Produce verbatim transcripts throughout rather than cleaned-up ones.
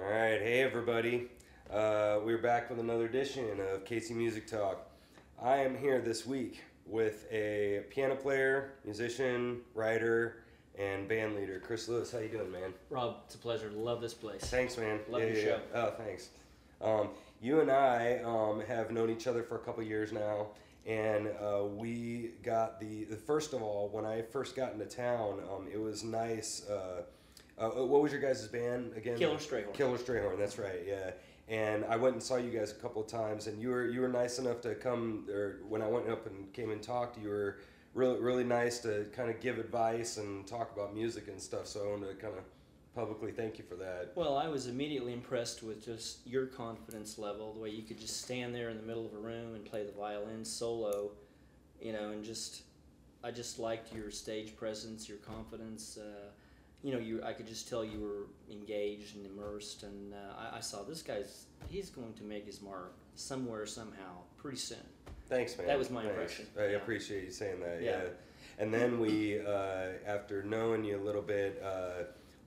All right, hey everybody. Uh, we're back with another edition of K C Music Talk. I am here this week with a piano player, musician, writer, and band leader, Chris Lewis. How you doing, man? Rob, it's a pleasure. Love this place. Thanks, man. Love yeah, your yeah, show. Yeah. Oh, thanks. Um, you and I um, have known each other for a couple years now, and uh, we got the, the first of all, when I first got into town, um, it was nice. Uh, Uh, what was your guys' band again? Killer Strayhorn. Killer Strayhorn, that's right, yeah. And I went and saw you guys a couple of times, and you were you were nice enough to come, or when I went up and came and talked, you were really really nice to kind of give advice and talk about music and stuff. So I wanted to kind of publicly thank you for that. Well, I was immediately impressed with just your confidence level, the way you could just stand there in the middle of a room and play the violin solo, you know, and just I just liked your stage presence, your confidence. Uh, You know, you. I could just tell you were engaged and immersed, and uh, I, I saw this guy's. He's going to make his mark somewhere, somehow, pretty soon. Thanks, man. That was my Thanks. impression. I yeah. appreciate you saying that. Yeah. yeah. And then we, uh, after knowing you a little bit, uh,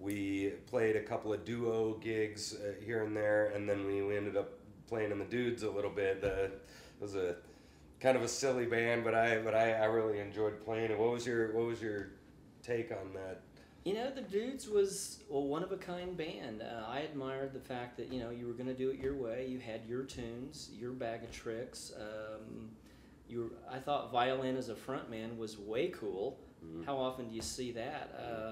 we played a couple of duo gigs uh, here and there, and then we ended up playing in the Dudes a little bit. Uh, it was a kind of a silly band, but I, but I, I really enjoyed playing it. What was your, what was your take on that? You know, the Dudes was a one-of-a-kind band. Uh, I admired the fact that, you know, you were going to do it your way. You had your tunes, your bag of tricks. Um, you were, I thought violin as a frontman was way cool. Mm-hmm. How often do you see that? Uh,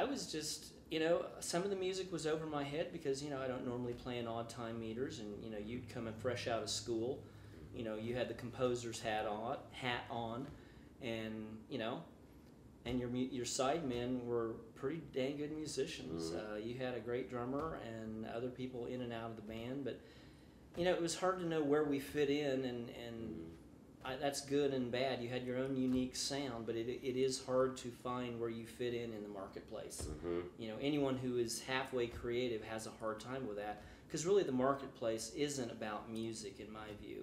I was just, you know, some of the music was over my head because, you know, I don't normally play in odd time meters. And, you know, you'd come in fresh out of school. You know, you had the composer's hat on, hat on and, you know... And your your sidemen were pretty dang good musicians. Mm. Uh, you had a great drummer and other people in and out of the band, but you know it was hard to know where we fit in, and and mm. I, that's good and bad. You had your own unique sound, but it it is hard to find where you fit in in the marketplace. Mm-hmm. You know, anyone who is halfway creative has a hard time with that because really the marketplace isn't about music, in my view.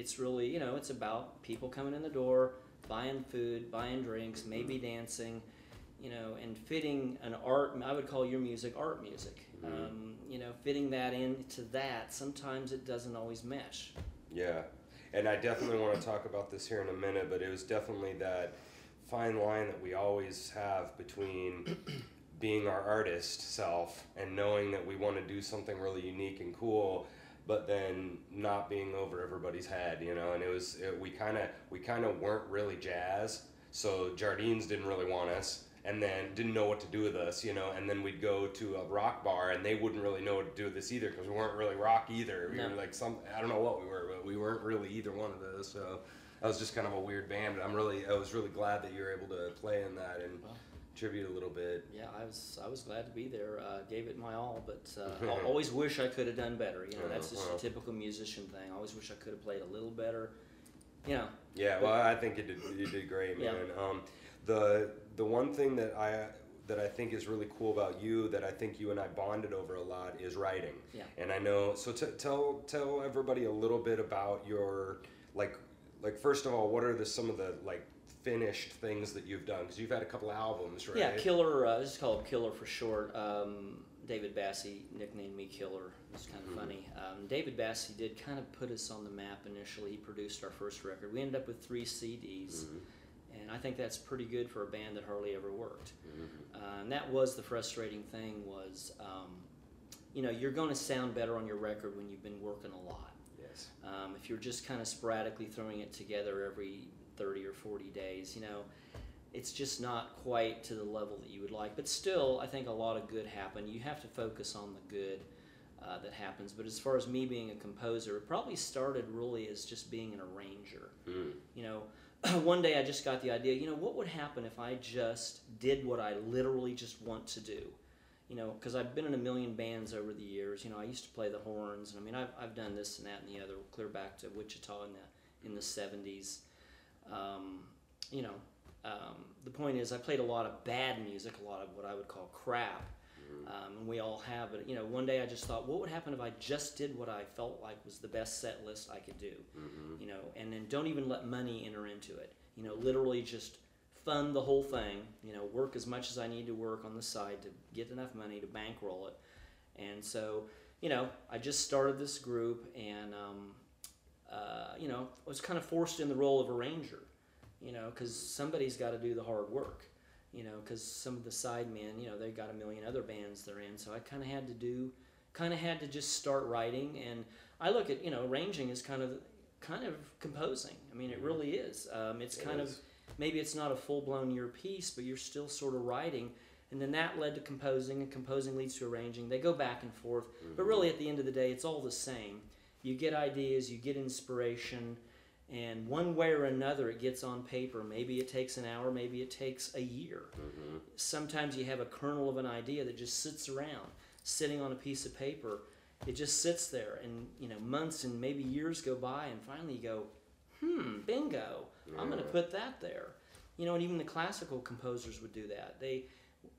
It's really you know it's about people coming in the door, buying food, buying drinks, maybe dancing, you know, and fitting an art, I would call your music art music. Mm-hmm. um, you know, fitting that into that, sometimes it doesn't always mesh. Yeah, and I definitely want to talk about this here in a minute, but it was definitely that fine line that we always have between being our artist self and knowing that we want to do something really unique and cool, but then not being over everybody's head, you know, and it was, it, we kind of, we kind of weren't really jazz, so Jardines didn't really want us, and then didn't know what to do with us, you know, and then we'd go to a rock bar, and they wouldn't really know what to do with us either, because we weren't really rock either, we no. were like some, I don't know what we were, but we weren't really either one of those, so that was just kind of a weird band, but I'm really, I was really glad that you were able to play in that, and... Well. Tribute a little bit. Yeah, I was I was glad to be there. Uh, gave it my all, but uh, I always wish I could have done better. You know, oh, that's just well. a typical musician thing. I always wish I could have played a little better. You know. Yeah, well, I think it did, it did great, man. Yeah. Um, the the one thing that I that I think is really cool about you that I think you and I bonded over a lot is writing. Yeah. And I know. So t tell tell everybody a little bit about your like like first of all, what are the some of the like. finished things that you've done, because you've had a couple of albums, right? Yeah, Killer, uh, this is called Killer for short. Um, David Bassey nicknamed me Killer. It's kind of mm-hmm. funny. Um, David Bassey did kind of put us on the map initially. He produced our first record. We ended up with three C Ds, mm-hmm. and I think that's pretty good for a band that hardly ever worked. Mm-hmm. uh, and that was the frustrating thing was, um, you know, you're going to sound better on your record when you've been working a lot. Yes. Um, if you're just kind of sporadically throwing it together every thirty or forty days, you know, it's just not quite to the level that you would like. But still, I think a lot of good happened. You have to focus on the good uh, that happens. But as far as me being a composer, it probably started really as just being an arranger. Mm. You know, one day I just got the idea, you know, what would happen if I just did what I literally just want to do? You know, because I've been in a million bands over the years. You know, I used to play the horns. And I mean, I've, I've done this and that and the other, clear back to Wichita in the, in the seventies. Um, you know, um, the point is I played a lot of bad music, a lot of what I would call crap, um, and we all have it. You know, one day I just thought, what would happen if I just did what I felt like was the best set list I could do, mm-hmm. you know, and then don't even let money enter into it. You know, literally just fund the whole thing, you know, work as much as I need to work on the side to get enough money to bankroll it, And so, you know, I just started this group, and um, uh, you know, I was kind of forced in the role of arranger, you know, because somebody's got to do the hard work, you know, because some of the side men, you know, they've got a million other bands they're in, so I kind of had to do, kind of had to just start writing. And I look at, you know, arranging as kind of, kind of composing. I mean, it really is. Um, it's it kind is. of, maybe it's not a full-blown year piece, but you're still sort of writing. And then that led to composing, and composing leads to arranging. They go back and forth. Mm-hmm. But really, at the end of the day, it's all the same. You get ideas, you get inspiration, and one way or another, it gets on paper. Maybe it takes an hour, maybe it takes a year. Mm-hmm. Sometimes you have a kernel of an idea that just sits around, sitting on a piece of paper. It just sits there, and you know, months and maybe years go by, and finally you go, hmm, bingo, yeah. I'm going to put that there. You know, and even the classical composers would do that. They...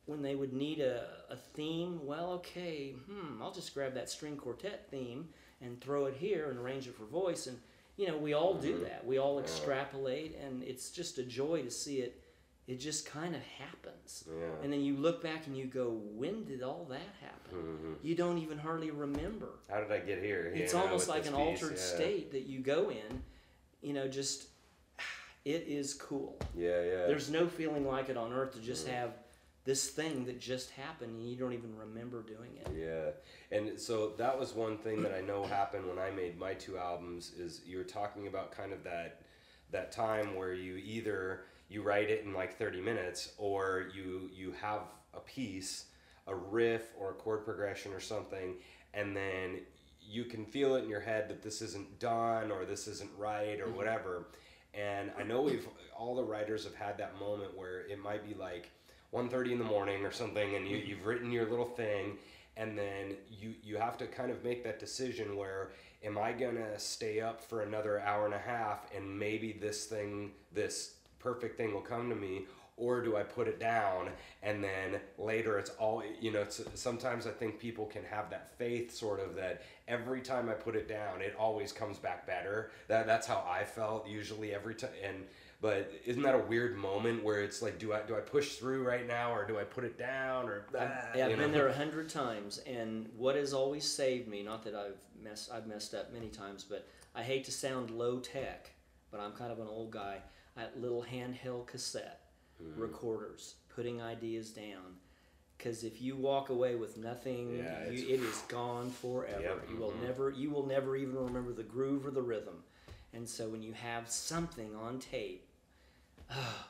when they would need a, a theme, well, okay, hmm, I'll just grab that string quartet theme and throw it here and arrange it for voice. And, you know, we all do that. We all extrapolate, and it's just a joy to see it. It just kind of happens. Yeah. And then you look back and you go, when did all that happen? Mm-hmm. You don't even hardly remember. How did I get here? It's yeah, almost like an piece, altered yeah. state that you go in, you know, just, it is cool. Yeah, yeah. There's no feeling like it on earth to just mm-hmm. have this thing that just happened, and you don't even remember doing it. Yeah, and so that was one thing that I know happened when I made my two albums, is you were talking about kind of that that time where you either you write it in like thirty minutes, or you you have a piece, a riff or a chord progression or something, and then you can feel it in your head that this isn't done or this isn't right or mm-hmm. whatever. And I know we've all the writers have had that moment where it might be like one thirty in the morning or something, and you, you've written your little thing, and then you, you have to kind of make that decision where, am I going to stay up for another hour and a half, and maybe this thing, this perfect thing will come to me, or do I put it down, and then later it's all, you know, it's, sometimes I think people can have that faith sort of that every time I put it down, it always comes back better. That That's how I felt usually every time, and but isn't that a weird moment where it's like, do I do I push through right now, or do I put it down, or? I've, yeah, I've been there a hundred times, and what has always saved me, not that I've messed I've messed up many times, but I hate to sound low tech, but I'm kind of an old guy. I had little handheld cassette mm-hmm. recorders, putting ideas down, because if you walk away with nothing, yeah, you, it is gone forever. Yep. You will mm-hmm. never you will never even remember the groove or the rhythm, and so when you have something on tape. Oh,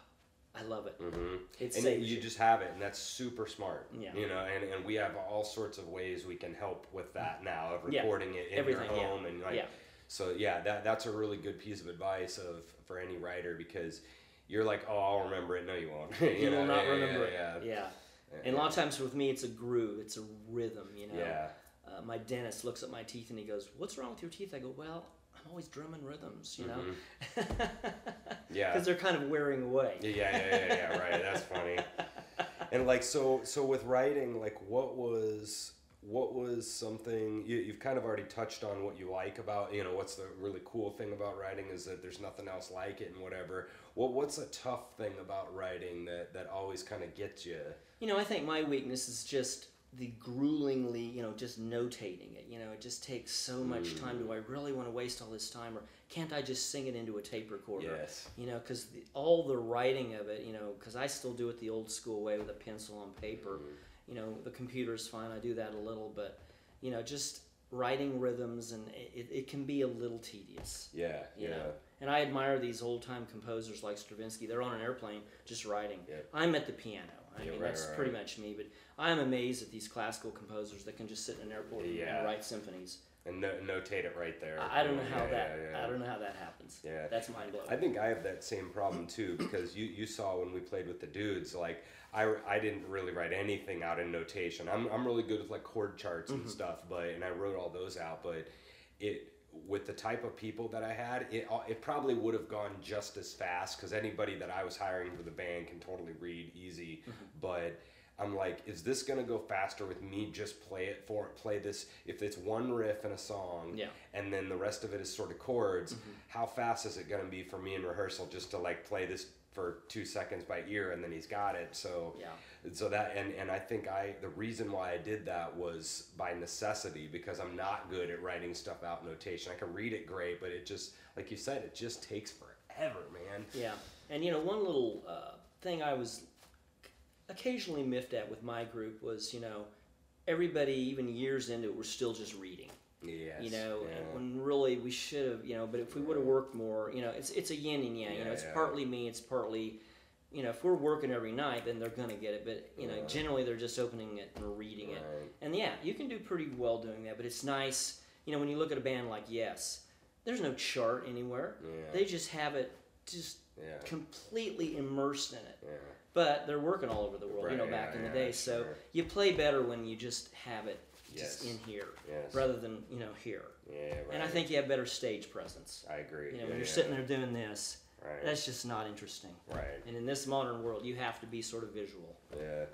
I love it. Mm-hmm. It's and safe. You just have it, and that's super smart. Yeah. You know, and, and we have all sorts of ways we can help with that now of recording yeah. it in Everything, your home yeah. and like. Yeah. So yeah, that that's a really good piece of advice of for any writer, because you're like, oh, I'll remember it. No, you won't. you you know? will not yeah, remember yeah, it. Yeah. yeah. And yeah. a lot of times with me, it's a groove. It's a rhythm. You know. Yeah. Uh, my dentist looks at my teeth and he goes, "What's wrong with your teeth?" I go, "Well, I'm always drumming rhythms, you know." Mm-hmm. Yeah, because they're kind of wearing away. yeah, yeah, yeah, yeah, yeah. Right, that's funny. And like, so, so with writing, like, what was, what was something you, you've kind of already touched on what you like about, you know, what's the really cool thing about writing is that there's nothing else like it and whatever. What, what's a tough thing about writing that that always kind of gets you? You know, I think my weakness is just the gruelingly, you know, just notating it. You know, it just takes so much mm. time. Do I really want to waste all this time, or can't I just sing it into a tape recorder? Yes. You know, because all the writing of it, you know, because I still do it the old school way with a pencil on paper. Mm. You know, the computer's fine. I do that a little, but, you know, just writing rhythms, and it, it can be a little tedious. Yeah, you yeah. know? And I admire these old-time composers like Stravinsky. They're on an airplane just writing. Yep. I'm at the piano. I yeah, mean, right, that's right. pretty much me, but I'm amazed at these classical composers that can just sit in an airport yeah. and write symphonies. And no, notate it right there. I, I don't know how yeah, that. Yeah, yeah. I don't know how that happens. Yeah, that's mind blowing. I think I have that same problem too, because you, you saw when we played with the Dudes, like I, I didn't really write anything out in notation. I'm I'm really good with like chord charts and mm-hmm. stuff, but and I wrote all those out, but it. With the type of people that I had, it it probably would have gone just as fast, because anybody that I was hiring for the band can totally read easy. Mm-hmm. But I'm like, is this gonna go faster with me just play it for play this if it's one riff in a song, yeah. and then the rest of it is sort of chords? Mm-hmm. How fast is it gonna be for me in rehearsal just to like play this for two seconds by ear, and then he's got it. So yeah. So that, and, and I think I, the reason why I did that was by necessity, because I'm not good at writing stuff out in notation. I can read it great, but it just, like you said, it just takes forever, man. Yeah. And you know, one little uh, thing I was occasionally miffed at with my group was, you know, everybody, even years into it, we're still just reading. Yes, you know, yeah. and when really we should have, you know, but if we would have worked more, you know, it's it's a yin and yang, yeah, you know, it's yeah. partly me, it's partly, you know, if we're working every night, then they're going to get it, but, you know, right. generally they're just opening it and reading right. it, and yeah, you can do pretty well doing that, but it's nice, you know, when you look at a band like Yes, there's no chart anywhere, yeah. they just have it just yeah. completely immersed in it, yeah. but they're working all over the world, right. you know, back yeah, in the yeah, day, so sure. you play better when you just have it. Just yes. in here, yes. rather than, you know, here. Yeah, right. And I think you have better stage presence. I agree. You know, yeah, when you're yeah. sitting there doing this, right. that's just not interesting. Right. And in this modern world, you have to be sort of visual. Yeah,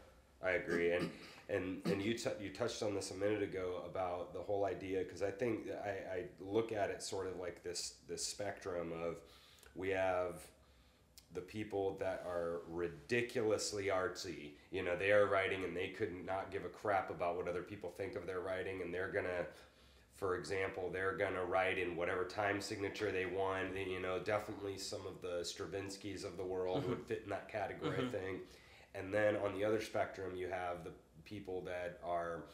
I agree. And and and you t you touched on this a minute ago about the whole idea, because I think I, I look at it sort of like this this spectrum of, we have the people that are ridiculously artsy, you know, they are writing and they could not give a crap about what other people think of their writing, and they're gonna, for example, they're gonna write in whatever time signature they want, and, you know, definitely some of the Stravinskys of the world mm-hmm. would fit in that category mm-hmm. thing. And then on the other spectrum, you have the people that are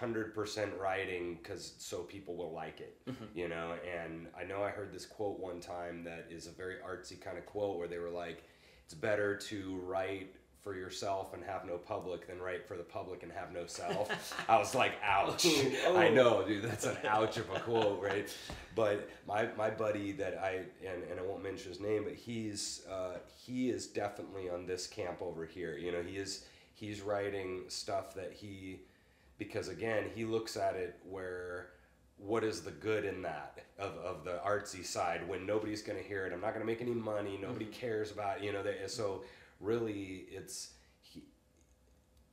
one hundred percent writing because so people will like it, mm-hmm. you know, and I know I heard this quote one time that is a very artsy kind of quote where they were like, it's better to write for yourself and have no public than write for the public and have no self. I was like, ouch. Oh. I know, dude, that's an ouch of a quote, right? But my, my buddy that I, and, and I won't mention his name, but he's, uh, he is definitely on this camp over here. You know, he is, he's writing stuff that he, because again, he looks at it where, what is the good in that of, of the artsy side when nobody's gonna hear it? I'm not gonna make any money, nobody mm-hmm. cares about it, you know, they, so really it's, he,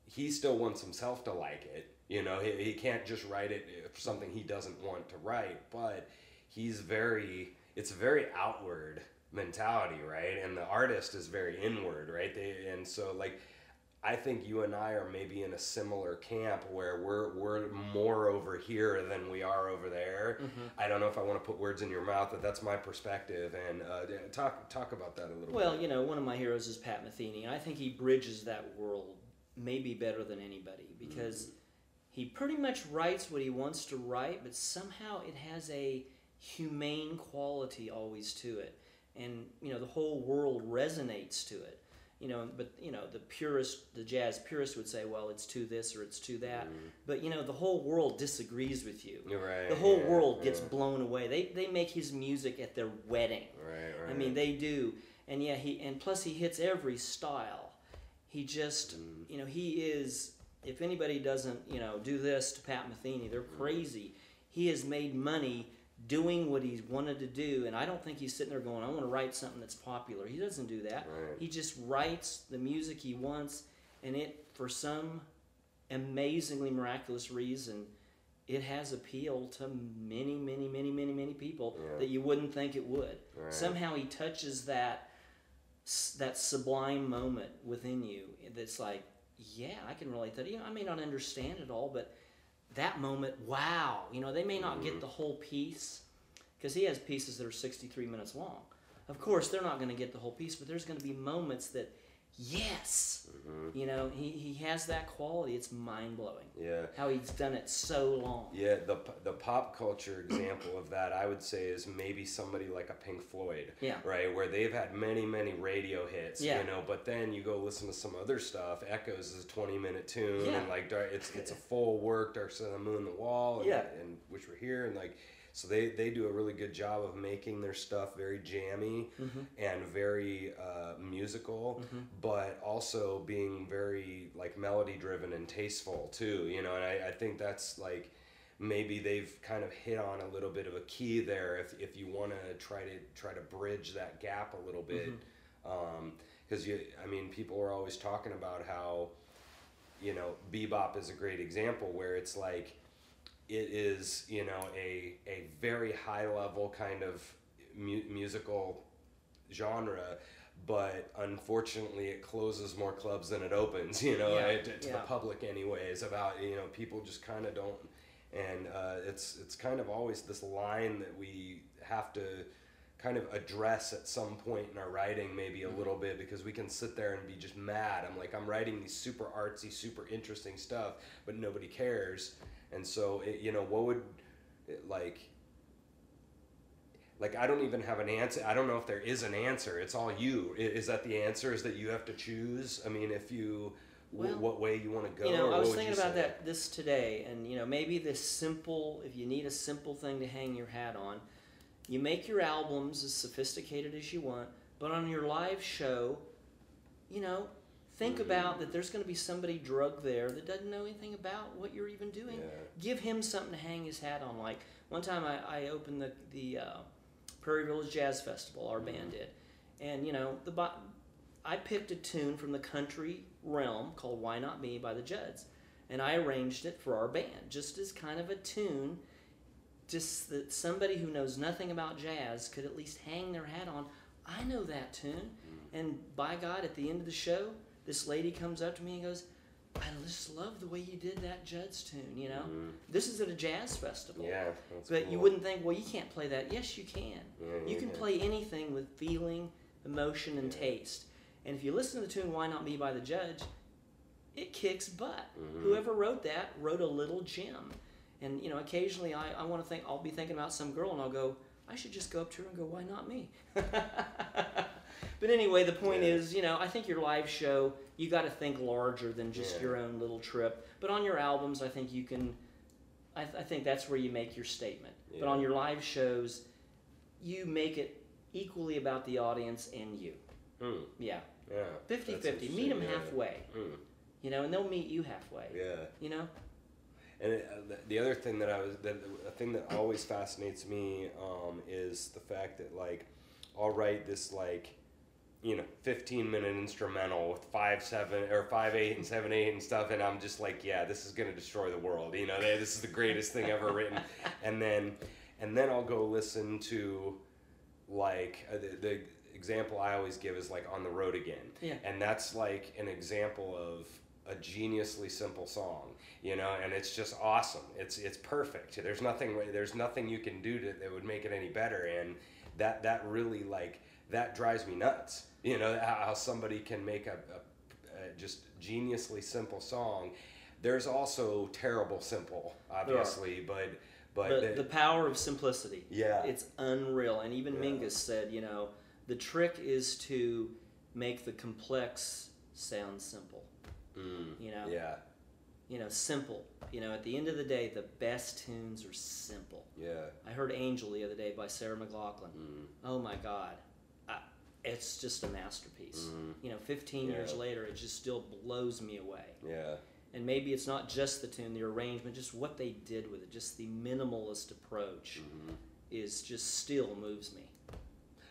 he still wants himself to like it, you know, he, he can't just write it for something he doesn't want to write, but he's very, it's very outward mentality, right? And the artist is very inward, right? They, and so like, I think you and I are maybe in a similar camp where we're we're more over here than we are over there. Mm-hmm. I don't know if I want to put words in your mouth, but that's my perspective. And uh, talk talk about that a little well, bit. Well, you know, one of my heroes is Pat Metheny, and I think he bridges that world maybe better than anybody, because mm-hmm. he pretty much writes what he wants to write, but somehow it has a humane quality always to it. And, you know, the whole world resonates to it. You know, but, you know, the purist, the jazz purist would say, well, it's to this or it's to that. Mm. But, you know, the whole world disagrees with you. Right, the whole yeah, world yeah. gets blown away. They they make his music at their wedding. Right, right. I mean, they do. And, yeah, he and plus he hits every style. He just, mm. you know, he is, if anybody doesn't, you know, do this to Pat Metheny, they're crazy. Mm. He has made money doing what he's wanted to do, and I don't think he's sitting there going, I want to write something that's popular. He doesn't do that. Right. He just writes the music he wants, and it, for some amazingly miraculous reason, it has appeal to many, many, many, many, many people yeah. that you wouldn't think it would. Right. Somehow he touches that that sublime moment within you that's like, yeah, I can relate to that. You know, I may not understand it all, but that moment, wow, you know, they may not mm-hmm. get the whole piece, because he has pieces that are sixty-three minutes long. Of course, they're not going to get the whole piece, but there's going to be moments that, yes, mm-hmm. you know, he, he has that quality. It's mind-blowing. Yeah. How he's done it so long. Yeah, the, the pop culture example of that, I would say, is maybe somebody like a Pink Floyd, yeah. right, where they've had many, many radio hits, yeah. you know, but then you go listen to some other stuff. Echoes is a twenty-minute tune, yeah. and, like, it's it's a full work, Dark Side of the Moon, The Wall, and, yeah. and which we're here, and, like, so they, they do a really good job of making their stuff very jammy mm-hmm. and very uh, musical, mm-hmm. but also being very like melody driven and tasteful too, you know, and I, I think that's like, maybe they've kind of hit on a little bit of a key there if, if you want to try to try to bridge that gap a little bit. Mm-hmm. um, 'cause you, I mean, people are always talking about how, you know, bebop is a great example where it's like, it is, you know, a a very high level kind of mu musical genre, but unfortunately it closes more clubs than it opens, you know, yeah. to, to yeah. the public anyways, about, you know, people just kind of don't, and uh, it's, it's kind of always this line that we have to kind of address at some point in our writing, maybe a mm-hmm. little bit, because we can sit there and be just mad. I'm like, I'm writing these super artsy, super interesting stuff, but nobody cares. And so, it, you know, what would, it, like, like, I don't even have an answer. I don't know if there is an answer. It's all you. Is that the answer? Is that you have to choose? I mean, if you, well, w- what way you want to go? You know, I was thinking about say? that this today, and, you know, maybe this simple, if you need a simple thing to hang your hat on, you make your albums as sophisticated as you want, but on your live show, you know, think mm-hmm. about that there's going to be somebody drugged there that doesn't know anything about what you're even doing. Yeah. Give him something to hang his hat on. Like, one time I, I opened the, the, uh, Prairie Village Jazz Festival, our band did. And, you know, the bo- I picked a tune from the country realm called Why Not Me by The Judds. And I arranged it for our band, just as kind of a tune, just that somebody who knows nothing about jazz could at least hang their hat on. I know that tune. And by God, at the end of the show, this lady comes up to me and goes, I just love the way you did that Judds tune, you know? Mm-hmm. This is at a jazz festival. Yeah, that's But cool. You wouldn't think, well, you can't play that. Yes, you can. Yeah, you can yeah. play anything with feeling, emotion, and yeah. taste. And if you listen to the tune Why Not Me by The Judge, it kicks butt. Mm-hmm. Whoever wrote that wrote a little gem. And, you know, occasionally I, I want to think, I'll be thinking about some girl and I'll go, I should just go up to her and go, why not me? But anyway, the point yeah. is, you know, I think your live show, you got to think larger than just yeah. your own little trip. But on your albums, I think you can, I, th- I think that's where you make your statement. Yeah. But on your live shows, you make it equally about the audience and you. Mm. Yeah. Yeah. fifty-fifty. Meet them yeah. halfway. Mm. You know, and they'll meet you halfway. Yeah. You know? And it, uh, the other thing that I was, the, the thing that always fascinates me um, is the fact that, like, I'll write this, like, you know, fifteen minute instrumental with five, seven, or five, eight, and seven, eight, and stuff. And I'm just like, yeah, this is going to destroy the world. You know, they, this is the greatest thing ever written. And then, and then I'll go listen to, like, uh, the, the example I always give is, like, On the Road Again. Yeah. And that's, like, an example of a geniusly simple song, you know, and it's just awesome. It's, it's perfect. There's nothing, there's nothing you can do to, that would make it any better. And that, that really, like, that drives me nuts. You know, how somebody can make a, a, a just geniusly simple song. There's also terrible simple, obviously, but... But the, the, the power of simplicity. Yeah. It's unreal. And even yeah. Mingus said, you know, the trick is to make the complex sound simple. Mm, you know? Yeah. You know, simple. You know, at the end of the day, the best tunes are simple. Yeah. I heard Angel the other day by Sarah McLachlan. Mm. Oh, my God. It's just a masterpiece. Mm-hmm. You know, fifteen yeah. years later, it just still blows me away. Yeah. And maybe it's not just the tune, the arrangement, just what they did with it, just the minimalist approach mm-hmm. is just still moves me.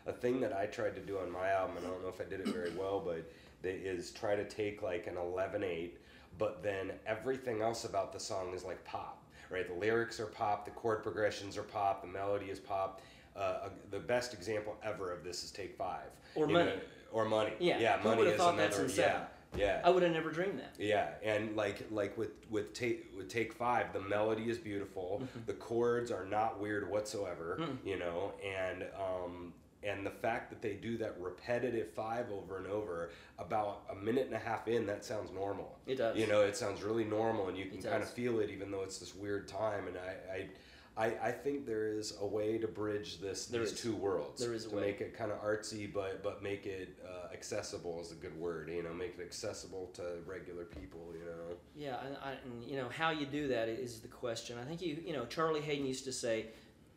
A thing that I tried to do on my album, and I don't know if I did it very well, but is try to take like an eleven eight, but then everything else about the song is like pop, right? The lyrics are pop, the chord progressions are pop, the melody is pop. Uh, the best example ever of this is Take Five. Or Money. Know, or Money. Yeah, yeah Money is another. Yeah, yeah. I would have never dreamed that. Yeah, and like like with with Take with Take Five, the melody is beautiful. Mm-hmm. The chords are not weird whatsoever. Mm-hmm. You know, and um and the fact that they do that repetitive five over and over, about a minute and a half in, that sounds normal. It does. You know, it sounds really normal, and you can kind of feel it, even though it's this weird time. And I. I I, I think there is a way to bridge this there these is. two worlds. There is a to way. Make it kind of artsy, but but make it uh, accessible is a good word. You know, make it accessible to regular people. You know. Yeah, and, I, and you know how you do that is the question. I think you you know Charlie Hayden used to say,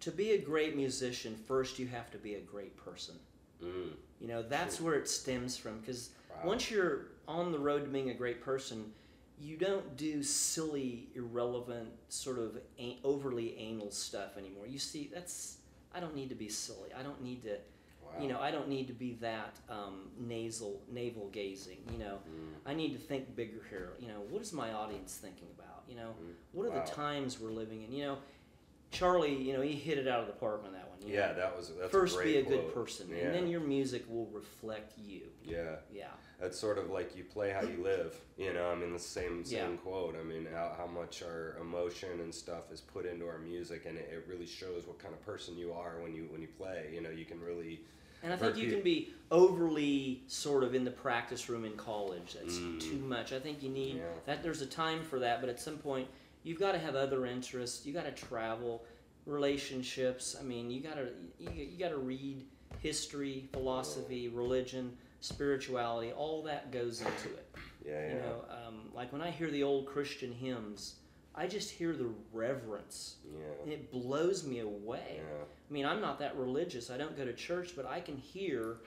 to be a great musician, first you have to be a great person. Mm. You know, that's True. where it stems from, because wow. once you're on the road to being a great person, you don't do silly, irrelevant, sort of an- overly anal stuff anymore. You see, that's, I don't need to be silly. I don't need to, wow. you know, I don't need to be that um, nasal, navel gazing, you know. Mm. I need to think bigger here. You know, what is my audience thinking about? You know, mm. what are wow. the times we're living in? You know, Charlie, you know, he hit it out of the park on that one. You yeah, know? that was that's first a great be a quote. good person, yeah. and then your music will reflect you. Yeah, yeah. That's sort of like you play how you live. You know, I mean, the same same yeah. quote. I mean, how, how much our emotion and stuff is put into our music, and it, it really shows what kind of person you are when you when you play. You know, you can really. And I think you can be overly sort of in the practice room in college. That's mm. too much. I think you need yeah. that. There's a time for that, but at some point. You've got to have other interests. You got to travel, relationships. I mean, you got to you, you got to read history, philosophy, religion, spirituality. All that goes into it. Yeah, yeah. You know, um, like when I hear the old Christian hymns, I just hear the reverence. Yeah. And it blows me away. Yeah. I mean, I'm not that religious. I don't go to church, but I can hear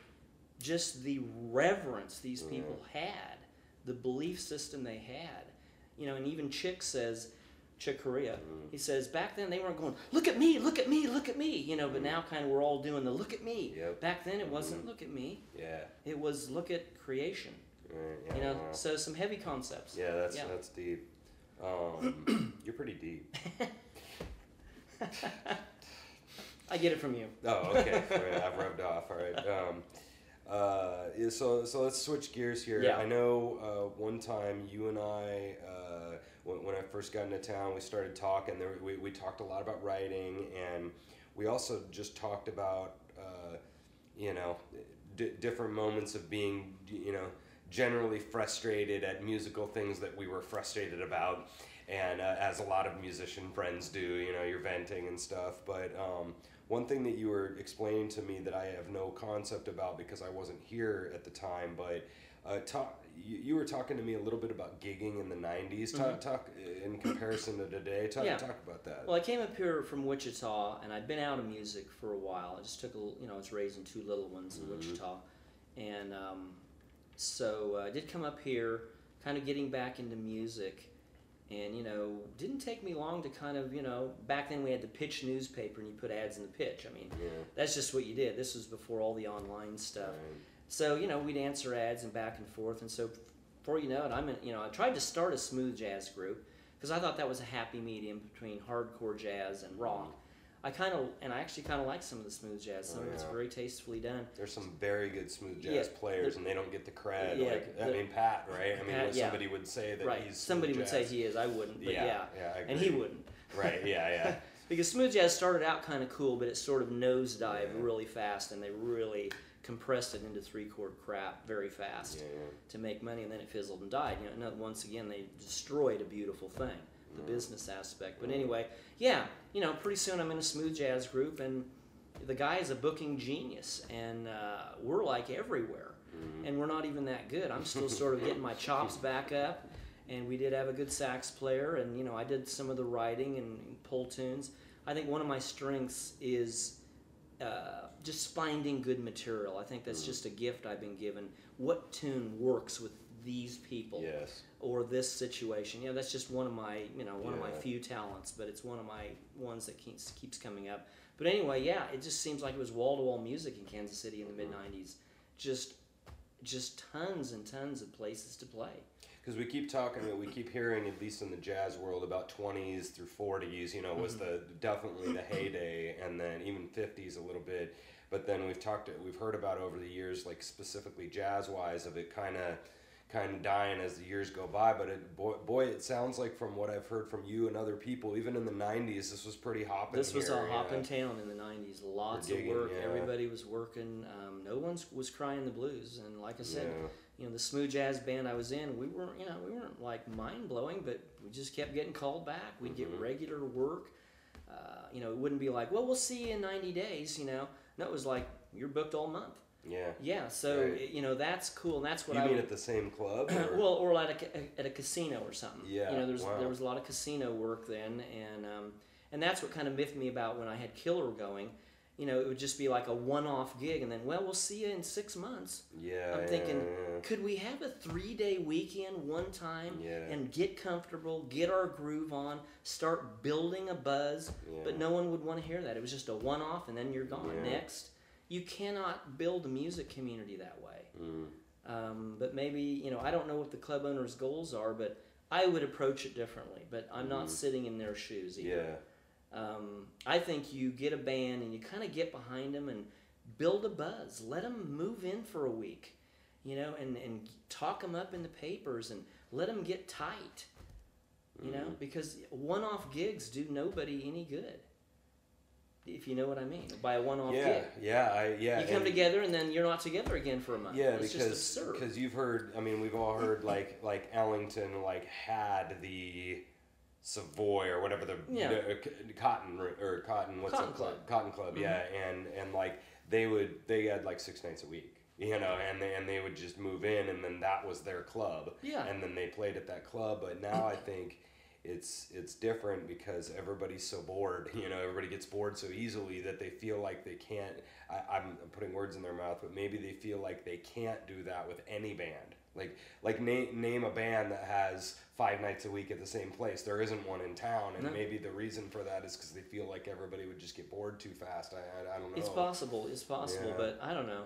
just the reverence these people yeah. had, the belief system they had. You know, and even Chick says. Chick Corea. Mm. He says back then they weren't going, look at me, look at me, look at me, you know, but mm. now kind of we're all doing the look at me. Yep. Back then it wasn't mm. look at me. Yeah. It was look at creation. Uh, yeah, you know, wow. so some heavy concepts. Yeah, that's yeah. that's deep. Um, you're pretty deep. I get it from you. Oh, okay. Right. I've rubbed off. All right. Um, uh, so so let's switch gears here. Yeah. I know uh, one time you and I. Uh, When I first got into town, we started talking. There, we, we talked a lot about writing, and we also just talked about, uh, you know, d different moments of being, you know, generally frustrated at musical things that we were frustrated about, and uh, as a lot of musician friends do, you know, you're venting and stuff. But um, one thing that you were explaining to me that I have no concept about because I wasn't here at the time, but uh, talk. You, you were talking to me a little bit about gigging in the nineties. Talk, mm-hmm. talk in comparison to today. Talk, yeah. talk about that. Well, I came up here from Wichita, and I'd been out of music for a while. I just took a, you know, I was raising two little ones in mm-hmm. Wichita, and um, so uh, I did come up here, kind of getting back into music, and you know, didn't take me long to kind of, you know, back then we had the Pitch newspaper, and you put ads in the Pitch. I mean, yeah. that's just what you did. This was before all the online stuff. Right. So, you know, we'd answer ads and back and forth, and so before you know it, I'm in, you know, I tried to start a smooth jazz group because I thought that was a happy medium between hardcore jazz and rock. I kind of, and I actually kind of like some of the smooth jazz. Some oh, yeah. of it's very tastefully done. There's some very good smooth jazz yeah, players, the, and they don't get the cred. Yeah, like, the, I mean, Pat, right? I mean, Pat, somebody yeah. would say that right. he's Somebody would jazz. say he is. I wouldn't, but yeah. yeah. yeah I agree. And he wouldn't. Right, yeah, yeah. Because smooth jazz started out kind of cool, but it sort of nosedived yeah. really fast, and they really... compressed it into three-chord crap very fast yeah, yeah. to make money, and then it fizzled and died. You know, once again, they destroyed a beautiful thing, the mm. business aspect. But mm. anyway, yeah, you know, pretty soon I'm in a smooth jazz group, and the guy is a booking genius, and uh, we're like everywhere, mm. and we're not even that good. I'm still sort of getting my chops back up, and we did have a good sax player, and, you know, I did some of the writing and pull tunes. I think one of my strengths is... Uh, just finding good material. I think that's mm. just a gift I've been given. What tune works with these people yes. or this situation? You know, that's just one of my, you know, one yeah. of my few talents, but it's one of my ones that keeps keeps coming up. But anyway, yeah, it just seems like it was wall-to-wall music in Kansas City in the mm-hmm. mid nineties. Just, just tons and tons of places to play. Because we keep talking, we keep hearing, at least in the jazz world, about twenties through forties, you know, was the definitely the heyday, and then even fifties a little bit. But then we've talked, we've heard about over the years, like specifically jazz-wise, of it kind of kind of dying as the years go by. But it, boy, boy, it sounds like from what I've heard from you and other people, even in the nineties, this was pretty hopping. This was here, a hopping yeah. town in the nineties. Lots digging, of work. Yeah. Everybody was working. Um, no one was crying the blues. And like I said... Yeah. You know, the smooth jazz band I was in, we weren't, you know, we weren't like mind-blowing, but we just kept getting called back. We'd mm-hmm. get regular work. Uh, you know, it wouldn't be like, well, we'll see you in ninety days, you know. No, it was like, you're booked all month. Yeah. Yeah, so, right. it, you know, that's cool, and that's what you I... You mean would, at the same club? Or? Well, or like a, at a casino or something. Yeah, you know, there was, wow. there was a lot of casino work then, and, um, and that's what kind of miffed me about when I had Killer going. You know, it would just be like a one-off gig, and then, well, we'll see you in six months. Yeah, I'm thinking, yeah, yeah. could we have a three-day weekend one time yeah. and get comfortable, get our groove on, start building a buzz? Yeah. But no one would want to hear that. It was just a one-off, and then you're gone. Yeah. Next, you cannot build a music community that way. Mm. Um, but maybe, you know, I don't know what the club owner's goals are, but I would approach it differently. But I'm mm. not sitting in their shoes either. Yeah. um, I think you get a band and you kind of get behind them and build a buzz. Let them move in for a week, you know, and, and talk them up in the papers and let them get tight, you mm. know, because one-off gigs do nobody any good. If you know what I mean by a one-off yeah, gig. Yeah, I, yeah. You come and together and then you're not together again for a month. Yeah, it's because just absurd. Because you've heard. I mean, we've all heard like like Allington like had the Savoy or whatever the yeah. you know, Cotton or Cotton what's Cotton Club Cotton Club mm-hmm. yeah and and like they would they had like six nights a week, you know, and they and they would just move in and then that was their club yeah and then they played at that club. But now I think. It's it's different because everybody's so bored, you know. Everybody gets bored so easily that they feel like they can't. I, I'm putting words in their mouth, but maybe they feel like they can't do that with any band. Like like name name a band that has five nights a week at the same place. There isn't one in town, and no. maybe the reason for that is because they feel like everybody would just get bored too fast. I I, I don't know. It's possible. It's possible, yeah. but I don't know.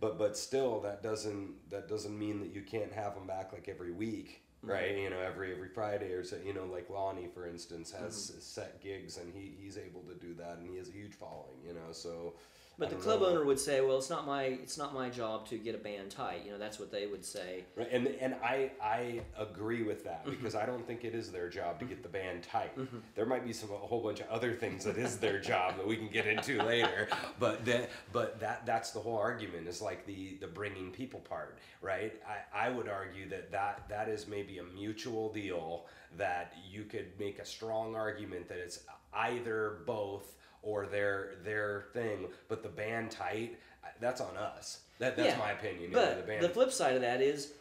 But but still, that doesn't that doesn't mean that you can't have them back like every week. Right, you know, every every Friday or so, you know, like Lonnie, for instance, has mm-hmm. set gigs and he, he's able to do that and he has a huge following, you know, so. But the club know. owner would say, well, it's not my it's not my job to get a band tight, you know, that's what they would say. Right, and and I, I agree with that mm-hmm. because I don't think it is their job to get the band tight. Mm-hmm. There might be some a whole bunch of other things that is their job that we can get into later, but that but that that's the whole argument is like the the bringing people part, right? I, I would argue that, that that is maybe a mutual deal that you could make a strong argument that it's either both or their their thing, but the band tight, that's on us. That that's yeah, my opinion. But you know, the, band the flip side of that is,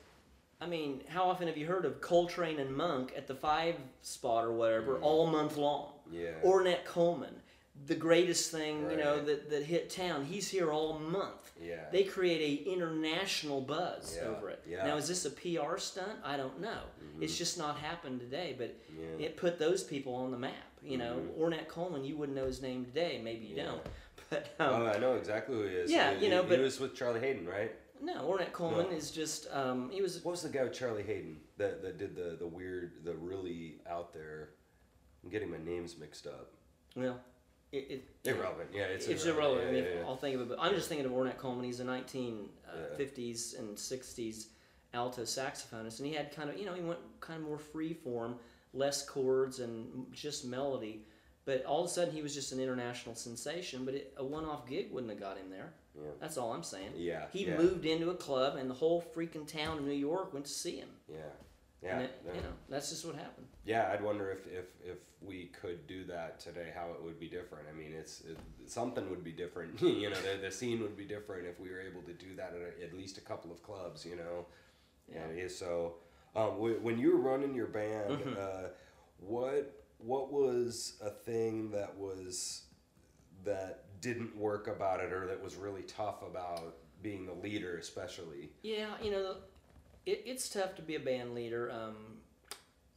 I mean, how often have you heard of Coltrane and Monk at the Five Spot or whatever mm. all month long? Yeah. Ornette Coleman, the greatest thing right. you know that that hit town. He's here all month. Yeah. They create a international buzz yeah. over it. Yeah. Now is this a P R stunt? I don't know. Mm-hmm. It's just not happened today, but yeah. it put those people on the map. You know, mm-hmm. Ornette Coleman, you wouldn't know his name today. Maybe you yeah. don't. But um, oh, I know exactly who he is. Yeah, he, you know, he, but he was with Charlie Hayden, right? No, Ornette Coleman no. is just um, he was. What was the guy with Charlie Hayden that that did the the weird, the really out there? I'm getting my names mixed up. Well, it, it irrelevant. Yeah, it's, it's irrelevant. irrelevant. Yeah, yeah, yeah. I'll think of it. But I'm yeah. just thinking of Ornette Coleman. He's a nineteen fifties yeah. and sixties alto saxophonist, and he had kind of you know he went kind of more free form. Less chords and just melody, but all of a sudden he was just an international sensation. But it, a one-off gig wouldn't have got him there. Yeah. That's all I'm saying. Yeah, he yeah. moved into a club, and the whole freaking town of New York went to see him. Yeah, yeah. And it, yeah. You know, that's just what happened. Yeah, I'd wonder if if if we could do that today, how it would be different. I mean, it's it, something would be different. You know, the the scene would be different if we were able to do that at, a, at least a couple of clubs. You know, yeah. And so. Um, when you were running your band, mm-hmm. uh, what what was a thing that was that didn't work about it, or that was really tough about being the leader, especially? Yeah, you know, it, it's tough to be a band leader, um,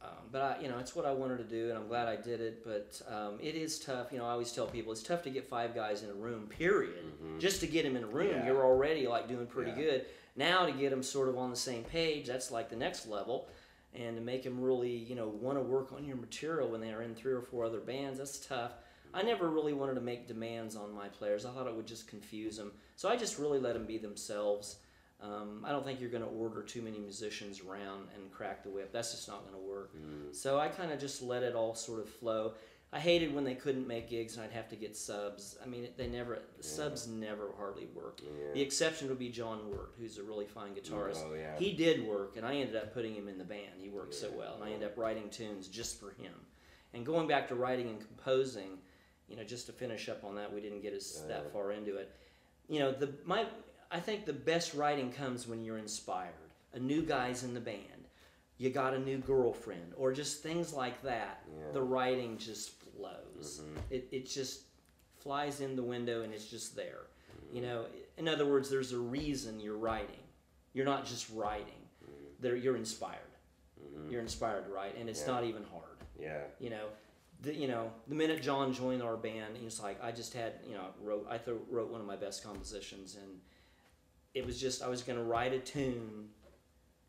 um, but I, you know, it's what I wanted to do, and I'm glad I did it. But um, it is tough. You know, I always tell people it's tough to get five guys in a room. Period. Mm-hmm. Just to get them in a room, yeah. you're already like doing pretty yeah. good. Now to get them sort of on the same page, that's like the next level, and to make them really, you know, want to work on your material when they are in three or four other bands, that's tough. I never really wanted to make demands on my players. I thought it would just confuse them, so I just really let them be themselves. Um, I don't think you're going to order too many musicians around and crack the whip. That's just not going to work. Mm. So I kind of just let it all sort of flow. I hated when they couldn't make gigs and I'd have to get subs. I mean, they never yeah. subs never hardly work. Yeah. The exception would be John Ward, who's a really fine guitarist. Oh, yeah. He did work, and I ended up putting him in the band. He worked yeah. so well, and I ended up writing tunes just for him. And going back to writing and composing, you know, just to finish up on that, we didn't get as, uh, that far into it. You know, the my I think the best writing comes when you're inspired. A new guy's in the band. You got a new girlfriend, or just things like that. Yeah. The writing just flows. Mm-hmm. It it just flies in the window and it's just there. Mm-hmm. You know, in other words, there's a reason you're writing. You're not just writing. Mm-hmm. There you're inspired. Mm-hmm. You're inspired to write, and it's yeah. not even hard. Yeah. You know, the you know the minute John joined our band, he was like, I just had you know wrote I th- wrote one of my best compositions, and it was just I was going to write a tune,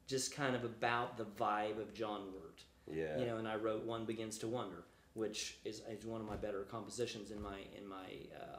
just kind of about the vibe of John Word. Yeah. You know, and I wrote One Begins to Wonder. which is, is one of my better compositions in my in my uh,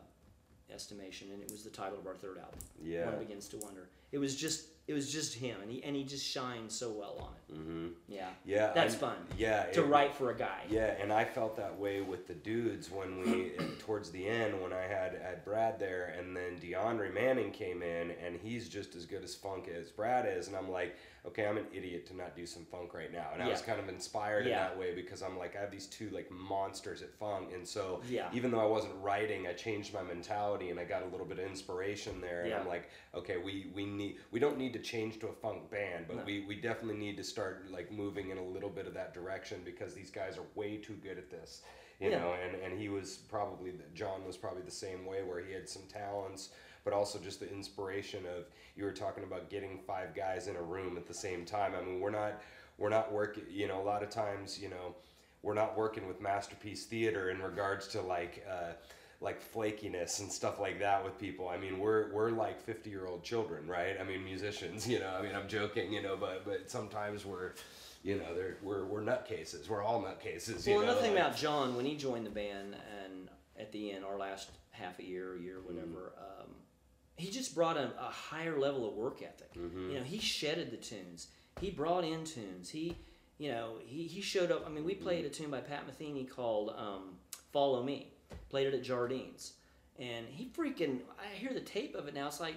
estimation, and it was the title of our third album. Yeah, One Begins to Wonder. It was just it was just him, and he and he just shined so well on it. Mm-hmm. Yeah, yeah, that's I, fun. Yeah, to it, write for a guy. Yeah, and I felt that way with the Dudes when we towards the end when I had had Brad there, and then DeAndre Manning came in, and he's just as good as funk as Brad is, and I'm like, okay, I'm an idiot to not do some funk right now. And yeah. I was kind of inspired yeah. in that way because I'm like, I have these two like monsters at funk. And so yeah. even though I wasn't writing, I changed my mentality and I got a little bit of inspiration there. And yeah. I'm like, okay, we, we need, we don't need to change to a funk band, but no. we, we definitely need to start like moving in a little bit of that direction because these guys are way too good at this, you yeah. know? And, and he was probably, John was probably the same way where he had some talents, but also just the inspiration of, you were talking about getting five guys in a room at the same time. I mean, we're not, we're not working, you know, a lot of times, you know, we're not working with masterpiece theater in regards to like, uh, like flakiness and stuff like that with people. I mean, we're, we're like fifty year old children, right? I mean, musicians, you know, I mean, I'm joking, you know, but, but sometimes we're, you know, they're, we're, we're nutcases. We're all nutcases. Well, you know, another thing like, about John, when he joined the band and at the end, our last half a year or year, whatever, mm-hmm. um, he just brought a, a higher level of work ethic. Mm-hmm. You know, he shedded the tunes. He brought in tunes. He, you know, he, he showed up. I mean, we played a tune by Pat Metheny called um, Follow Me. Played it at Jardines. And he freaking, I hear the tape of it now. It's like,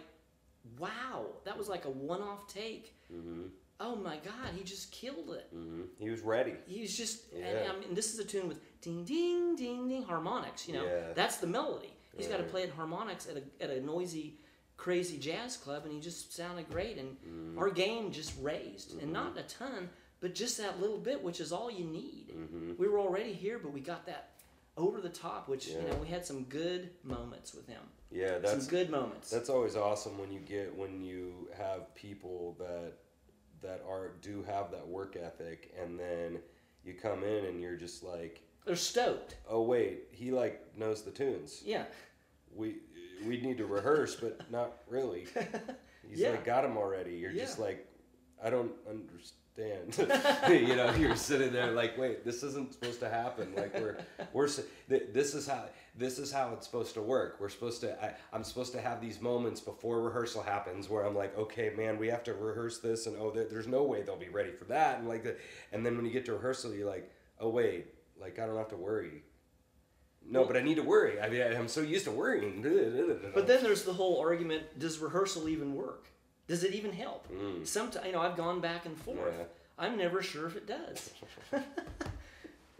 wow, that was like a one-off take. Mm-hmm. Oh, my God, he just killed it. Mm-hmm. He was ready. He was just, yeah. and, I mean, this is a tune with ding, ding, ding, ding, harmonics. You know, yeah. that's the melody. He's yeah. got to play it harmonics at a, at a noisy, crazy jazz club, and he just sounded great, and mm-hmm. our game just raised, mm-hmm. and not a ton, but just that little bit, which is all you need. Mm-hmm. We were already here, but we got that over the top, which yeah. you know, we had some good moments with him. Yeah, that's some good moments. That's always awesome when you get when you have people that that are do have that work ethic, and then you come in and you're just like they're stoked. Oh wait, he like knows the tunes. Yeah, we. We need to rehearse, but not really. He's yeah. like, got him already. You're yeah. just like, I don't understand. You know, you're sitting there like, wait, this isn't supposed to happen. Like we're, we're, this is how, this is how it's supposed to work. We're supposed to, I, I'm supposed to have these moments before rehearsal happens where I'm like, okay, man, we have to rehearse this. And oh, there, there's no way they'll be ready for that. And like that. And then when you get to rehearsal, you're like, oh wait, like I don't have to worry. No, but I need to worry. I mean, I'm so used to worrying. But then there's the whole argument, does rehearsal even work? Does it even help? Mm. Sometimes, you know, I've gone back and forth. Yeah. I'm never sure if it does.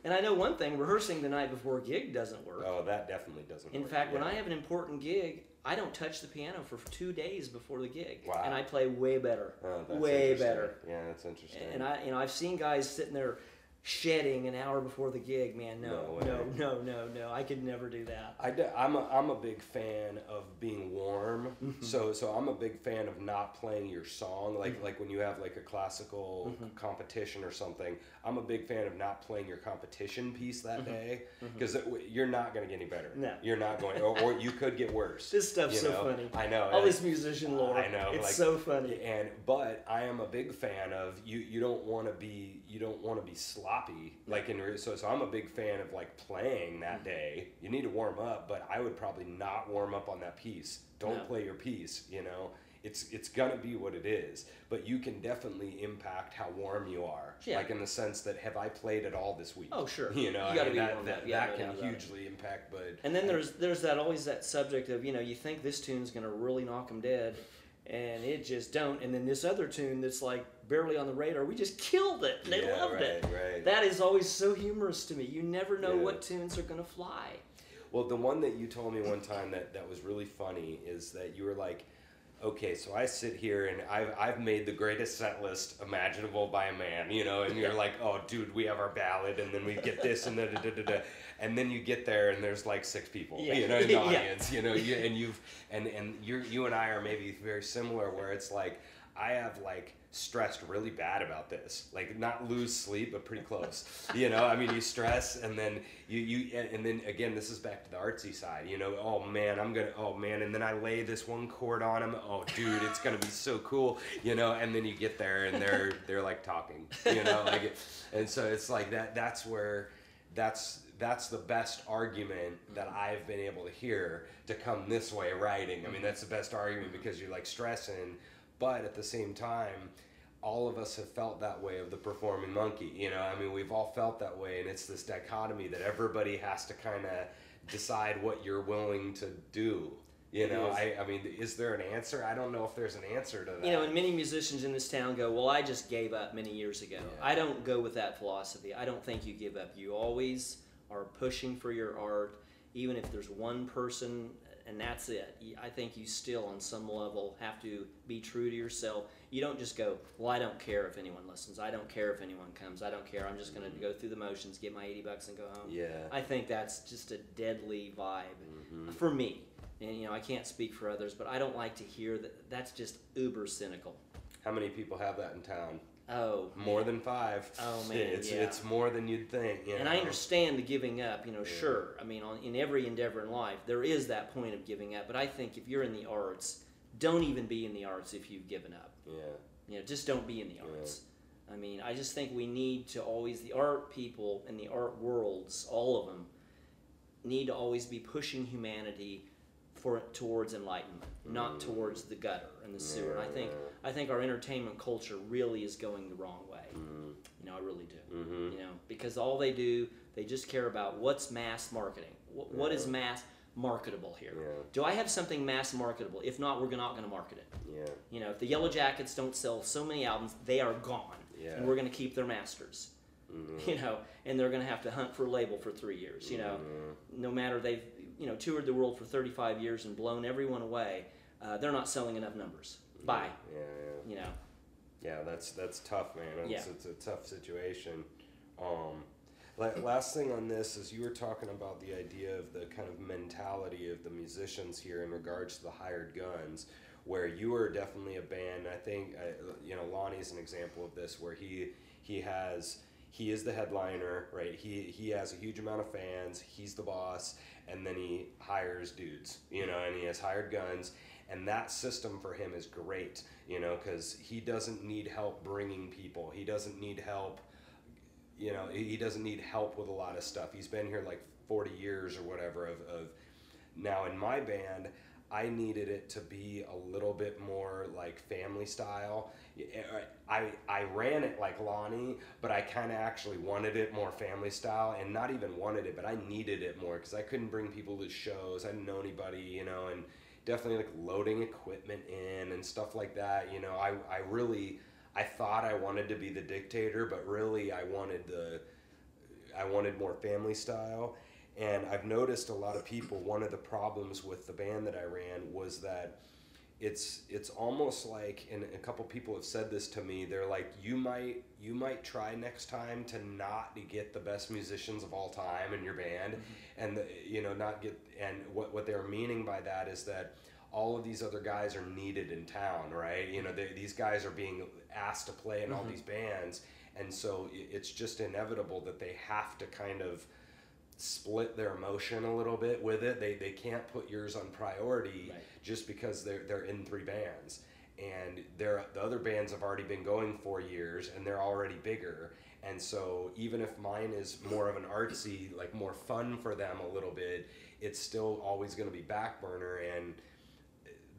And I know one thing, rehearsing the night before a gig doesn't work. Oh, that definitely doesn't In work. In fact, yeah. when I have an important gig, I don't touch the piano for two days before the gig. Wow. And I play way better. Oh, that's way better. Yeah, that's interesting. And, and I, you know, I've seen guys sitting there shedding an hour before the gig, man. No, no, no, no, no, no. I could never do that. I do, I'm a I'm a big fan of being warm. Mm-hmm. So so I'm a big fan of not playing your song. Like mm-hmm. like when you have like a classical mm-hmm. competition or something. I'm a big fan of not playing your competition piece that mm-hmm. day because mm-hmm. you're not going to get any better. No, you're not going. Or, or you could get worse. This stuff's so know? funny. I know all this musician lore. I know it's like, so funny. And but I am a big fan of you. You don't want to be you don't want to be sloppy. Like in so, so I'm a big fan of like playing that day. You need to warm up, but I would probably not warm up on that piece. Don't no. play your piece. You know, it's it's gonna be what it is. But you can definitely impact how warm you are. Yeah. Like in the sense that have I played at all this week? Oh sure. You know, you gotta I mean, be that warm that, yeah, that no, can no, hugely no. impact. But and then there's there's that always that subject of you know you think this tune's gonna really knock them dead. And it just don't. And then this other tune that's like barely on the radar, we just killed it. And they yeah, loved right, it. Right. That is always so humorous to me. You never know yeah. what tunes are going to fly. Well, the one that you told me one time that, that was really funny is that you were like, okay, so I sit here and I've, I've made the greatest set list imaginable by a man, you know, and you're like, oh, dude, we have our ballad and then we get this and da da da da da. And then you get there and there's like six people, yeah. you know, in the audience, yeah. you know, you, and you've, and, and you're, you and I are maybe very similar where it's like, I have like stressed really bad about this, like not lose sleep, but pretty close, you know, I mean, you stress and then you, you, and, and then again, this is back to the artsy side, you know, oh man, I'm going to, oh man. And then I lay this one chord on him. Oh dude, it's going to be so cool, you know, and then you get there and they're, they're like talking, you know, like, and so it's like that, that's where that's, that's the best argument that I've been able to hear to come this way writing. I mean, that's the best argument because you're like stressing, but at the same time, all of us have felt that way of the performing monkey, you know, I mean, we've all felt that way, and it's this dichotomy that everybody has to kind of decide what you're willing to do. You know, I, I mean, is there an answer? I don't know if there's an answer to that. You know, and many musicians in this town go, well, I just gave up many years ago. Yeah. I don't go with that philosophy. I don't think you give up. You always are pushing for your art, even if there's one person and that's it. I think you still, on some level, have to be true to yourself. You don't just go, well, I don't care if anyone listens. I don't care if anyone comes. I don't care. I'm just going to go through the motions, get my eighty bucks and go home. Yeah. I think that's just a deadly vibe mm-hmm. for me. And, you know, I can't speak for others, but I don't like to hear that. That's just uber cynical. How many people have that in town? Oh. More man. than five. Oh, man, it's, yeah. It's more than you'd think. You and know? I understand the giving up, you know, yeah. sure. I mean, on, in every endeavor in life, there is that point of giving up. But I think if you're in the arts, don't even be in the arts if you've given up. Yeah. You know, just don't be in the arts. Yeah. I mean, I just think we need to always, the art people and the art worlds, all of them, need to always be pushing humanity For, towards enlightenment, not towards the gutter and the sewer. And I think I think our entertainment culture really is going the wrong way. Mm-hmm. You know, I really do. Mm-hmm. You know, because all they do, they just care about what's mass marketing. What, yeah. what is mass marketable here? Yeah. Do I have something mass marketable? If not, we're not going to market it. Yeah. You know, if the Yellow Jackets don't sell so many albums, they are gone, yeah. and we're going to keep their masters. Mm-hmm. You know, and they're going to have to hunt for a label for three years. You know, mm-hmm. no matter they've you know toured the world for thirty-five years and blown everyone away, uh, they're not selling enough numbers. Bye. Yeah, yeah. You know. Yeah, that's that's tough, man. It's, yeah. it's a tough situation. Um, last thing on this is you were talking about the idea of the kind of mentality of the musicians here in regards to the hired guns, where you are definitely a band. I think uh, you know Lonnie's an example of this, where he he has. He is the headliner, right? He he has a huge amount of fans. He's the boss, and then he hires dudes, you know, and he has hired guns, and that system for him is great, you know, because he doesn't need help bringing people. He doesn't need help, you know, he doesn't need help with a lot of stuff. He's been here like forty years or whatever. Of, of now in my band, I needed it to be a little bit more like family style. I, I ran it like Lonnie, but I kind of actually wanted it more family style, and not even wanted it, but I needed it more because I couldn't bring people to shows. I didn't know anybody, you know, and definitely like loading equipment in and stuff like that. You know, I, I really, I thought I wanted to be the dictator, but really I wanted the, I wanted more family style. And I've noticed a lot of people, one of the problems with the band that I ran was that it's it's almost like, and a couple people have said this to me, they're like, you might you might try next time to not get the best musicians of all time in your band, mm-hmm. and the, you know not get and what what they're meaning by that is that all of these other guys are needed in town, right? You know, they, these guys are being asked to play in mm-hmm. all these bands, and so it's just inevitable that they have to kind of split their emotion a little bit with it. They they can't put yours on priority right. just because they're they're in three bands, and they're the other bands have already been going four years and they're already bigger. And so even if mine is more of an artsy, like more fun for them a little bit, it's still always going to be back burner, and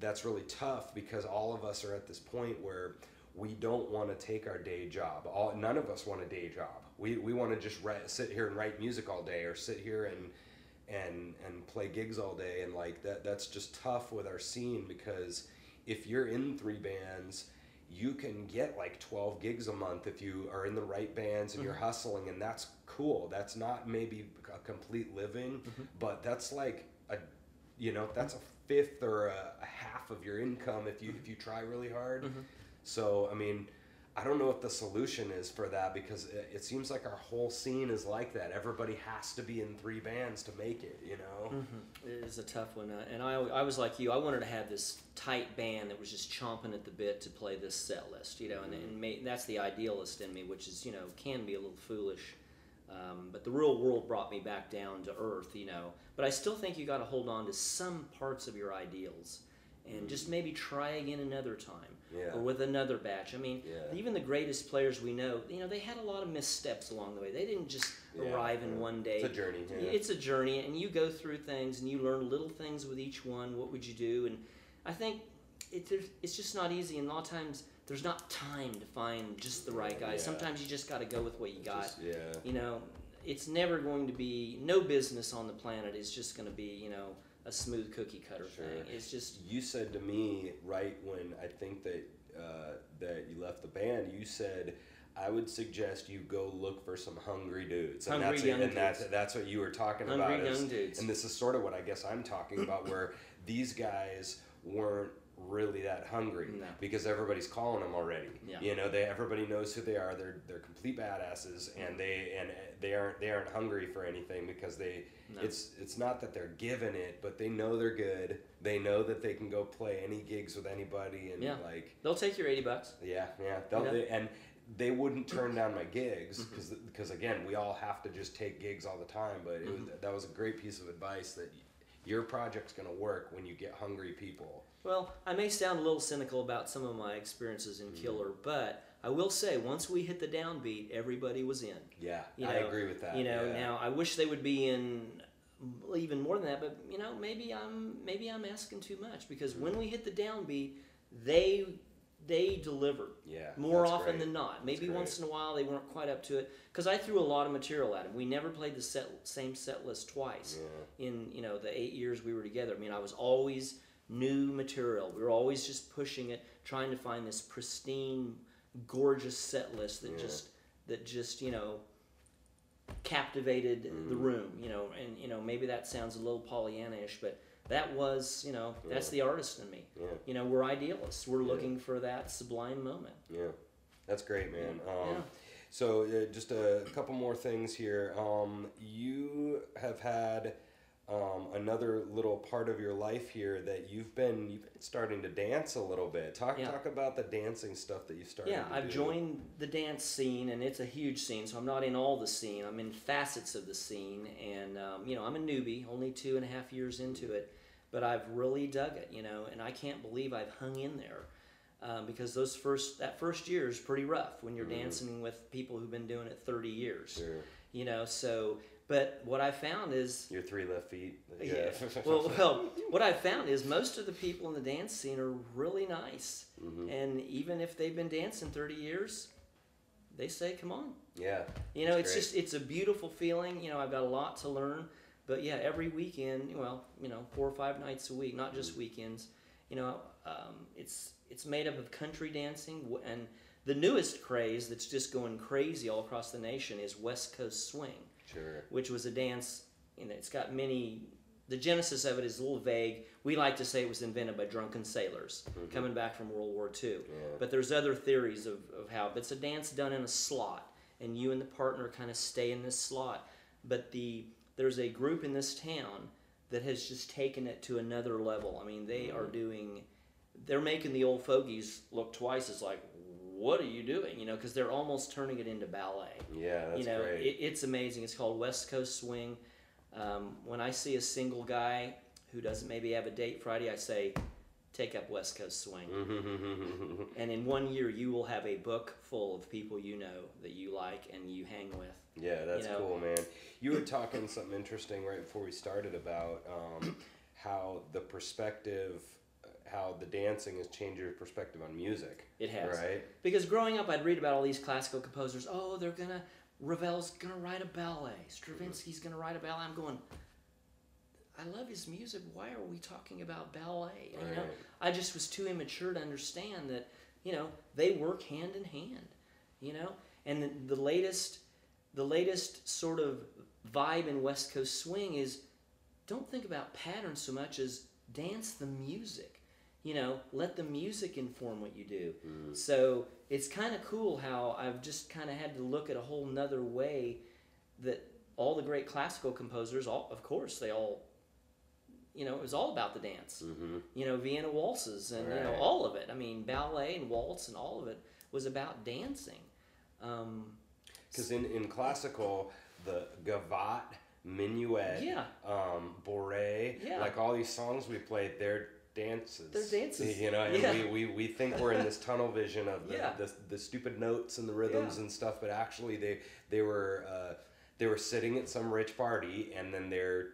that's really tough because all of us are at this point where we don't want to take our day job. All none of us want a day job. We, we want to just write, sit here and write music all day, or sit here and and and play gigs all day, and like that that's just tough with our scene, because if you're in three bands, you can get like twelve gigs a month if you are in the right bands and mm-hmm. you're hustling, and that's cool. That's not maybe a complete living, mm-hmm. but that's like a you know that's a fifth or a, a half of your income if you if you try really hard. Mm-hmm. So I mean, I don't know what the solution is for that, because it, it seems like our whole scene is like that. Everybody has to be in three bands to make it, you know? Mm-hmm. It is a tough one. And I, I was like you. I wanted to have this tight band that was just chomping at the bit to play this set list, you know, and, and may, that's the idealist in me, which is, you know, can be a little foolish. Um, but the real world brought me back down to earth, you know. But I still think you got to hold on to some parts of your ideals. and just maybe try again another time, yeah. or with another batch. I mean, yeah. even the greatest players we know, you know, they had a lot of missteps along the way. They didn't just yeah. arrive in yeah. one day. It's a journey. Yeah. It's a journey, and you go through things, and you learn little things with each one. What would you do? And I think it, it's just not easy, and a lot of times there's not time to find just the right guy. Yeah. Sometimes you just got to go with what you got. Just, yeah. You know, it's never going to be, no business on the planet is just going to be, you know, a smooth cookie cutter sure. thing. It's just, you said to me right when I think that uh, that you left the band, you said, I would suggest you go look for some hungry dudes. And hungry that's young it, and dudes. That's, that's what you were talking hungry about. Hungry young is, dudes. And this is sort of what I guess I'm talking about, where these guys weren't really that hungry no. because everybody's calling them already. Yeah. You know, they everybody knows who they are. They're they're complete badasses, and they and they aren't they aren't hungry for anything because they no. it's it's not that they're given it, but they know they're good. They know that they can go play any gigs with anybody, and yeah. like they'll take your eighty bucks. Yeah, yeah. They'll yeah. They, and they wouldn't turn down my gigs because because again, we all have to just take gigs all the time. But it was, that was a great piece of advice that. Your project's going to work when you get hungry people. Well, I may sound a little cynical about some of my experiences in mm-hmm. Killer, but I will say once we hit the downbeat, everybody was in. Yeah, you I know, agree with that. You know, yeah. now I wish they would be in even more than that, but you know, maybe I'm maybe I'm asking too much because mm-hmm. when we hit the downbeat, they they delivered. Yeah, more often great. Than not. Maybe once in a while they weren't quite up to it because I threw a lot of material at him. We never played the set, same set list twice yeah. in you know the eight years we were together. I mean, I was always new material. We were always just pushing it, trying to find this pristine, gorgeous set list that yeah. just that just you know captivated mm. the room. You know, and you know maybe that sounds a little Pollyanna-ish, but. That was, you know, yeah. that's the artist in me. Yeah. You know, we're idealists. We're yeah. looking for that sublime moment. Yeah. That's great, man. Um, yeah. So uh, just a couple more things here. Um, you have had um, another little part of your life here that you've been, you've been starting to dance a little bit. Talk yeah. talk about the dancing stuff that you started yeah, to I've do. Joined the dance scene, and it's a huge scene, so I'm not in all the scene. I'm in facets of the scene, and, um, you know, I'm a newbie, only two and a half years into it. But I've really dug it, you know, and I can't believe I've hung in there um, because those first that first year is pretty rough when you're mm-hmm. dancing with people who've been doing it thirty years, sure. you know. So, but what I found is your three left feet. Yeah. yeah. Well, well, what I found is most of the people in the dance scene are really nice, mm-hmm. and even if they've been dancing thirty years, they say, "Come on." Yeah. You know, it's great. Just it's a beautiful feeling. You know, I've got a lot to learn. But yeah, every weekend, well, you know, four or five nights a week, not just weekends, you know, um, it's it's made up of country dancing. And the newest craze that's just going crazy all across the nation is West Coast Swing, sure. which was a dance, you know, it's got many, the genesis of it is a little vague. We like to say it was invented by drunken sailors mm-hmm. coming back from World War Two. Yeah. But there's other theories of, of how, but it's a dance done in a slot, and you and the partner kind of stay in this slot. But the... There's a group in this town that has just taken it to another level. I mean, they mm-hmm. are doing, they're making the old fogies look twice as like, what are you doing? You know, because they're almost turning it into ballet. Yeah, that's you know, great. It, it's amazing. It's called West Coast Swing. Um, when I see a single guy who doesn't maybe have a date Friday, I say, take up West Coast Swing. And in one year, you will have a book full of people you know that you like and you hang with. Yeah, that's you know? Cool, man. You were talking something interesting right before we started about um, how the perspective, how the dancing has changed your perspective on music. It has. Right? Because growing up, I'd read about all these classical composers. Oh, they're going to, Ravel's going to write a ballet. Stravinsky's going to write a ballet. I'm going, I love his music. Why are we talking about ballet? And, right. you know, I just was too immature to understand that, you know, they work hand in hand, you know? And the, the latest... The latest sort of vibe in West Coast Swing is don't think about patterns so much as dance the music. You know, let the music inform what you do. Mm. So it's kind of cool how I've just kind of had to look at a whole nother way that all the great classical composers, all, of course, they all, you know, it was all about the dance. Mm-hmm. You know, Vienna waltzes and, right. you know, all of it. I mean, ballet and waltz and all of it was about dancing. Um... Because in, in classical, the gavotte, minuet, yeah. um, bourrée, yeah. like all these songs we played, they're dances. They're dances. You know, and yeah. we, we, we think we're in this tunnel vision of the, yeah. the, the stupid notes and the rhythms yeah. and stuff, but actually they they were uh, they were sitting at some rich party, and then they're,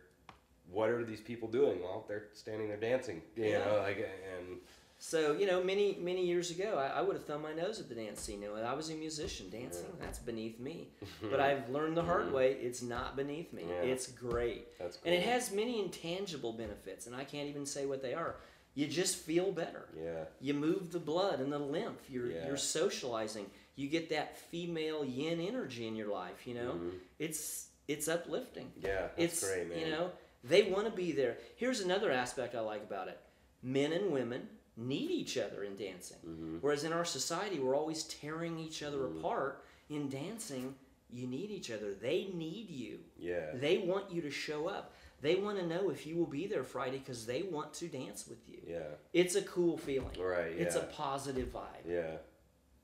what are these people doing? Well, they're standing there dancing. You yeah. know, like, and so, you know, many, many years ago, I, I would have thumbed my nose at the dance scene. You know, I was a musician. Dancing, yeah. that's beneath me. But I've learned the hard way, it's not beneath me. Yeah. It's great. That's cool. And it has many intangible benefits, and I can't even say what they are. You just feel better. Yeah. You move the blood and the lymph. You're, yeah. you're socializing. You get that female yin energy in your life, you know? Mm-hmm. It's, it's uplifting. Yeah, that's it's, great, man. You know, they want to be there. Here's another aspect I like about it. Men and women need each other in dancing. Mm-hmm. Whereas in our society, we're always tearing each other mm-hmm. apart. In dancing, you need each other. They need you. Yeah. They want you to show up. They want to know if you will be there Friday because they want to dance with you. Yeah. It's a cool feeling. Right, yeah. It's a positive vibe. Yeah.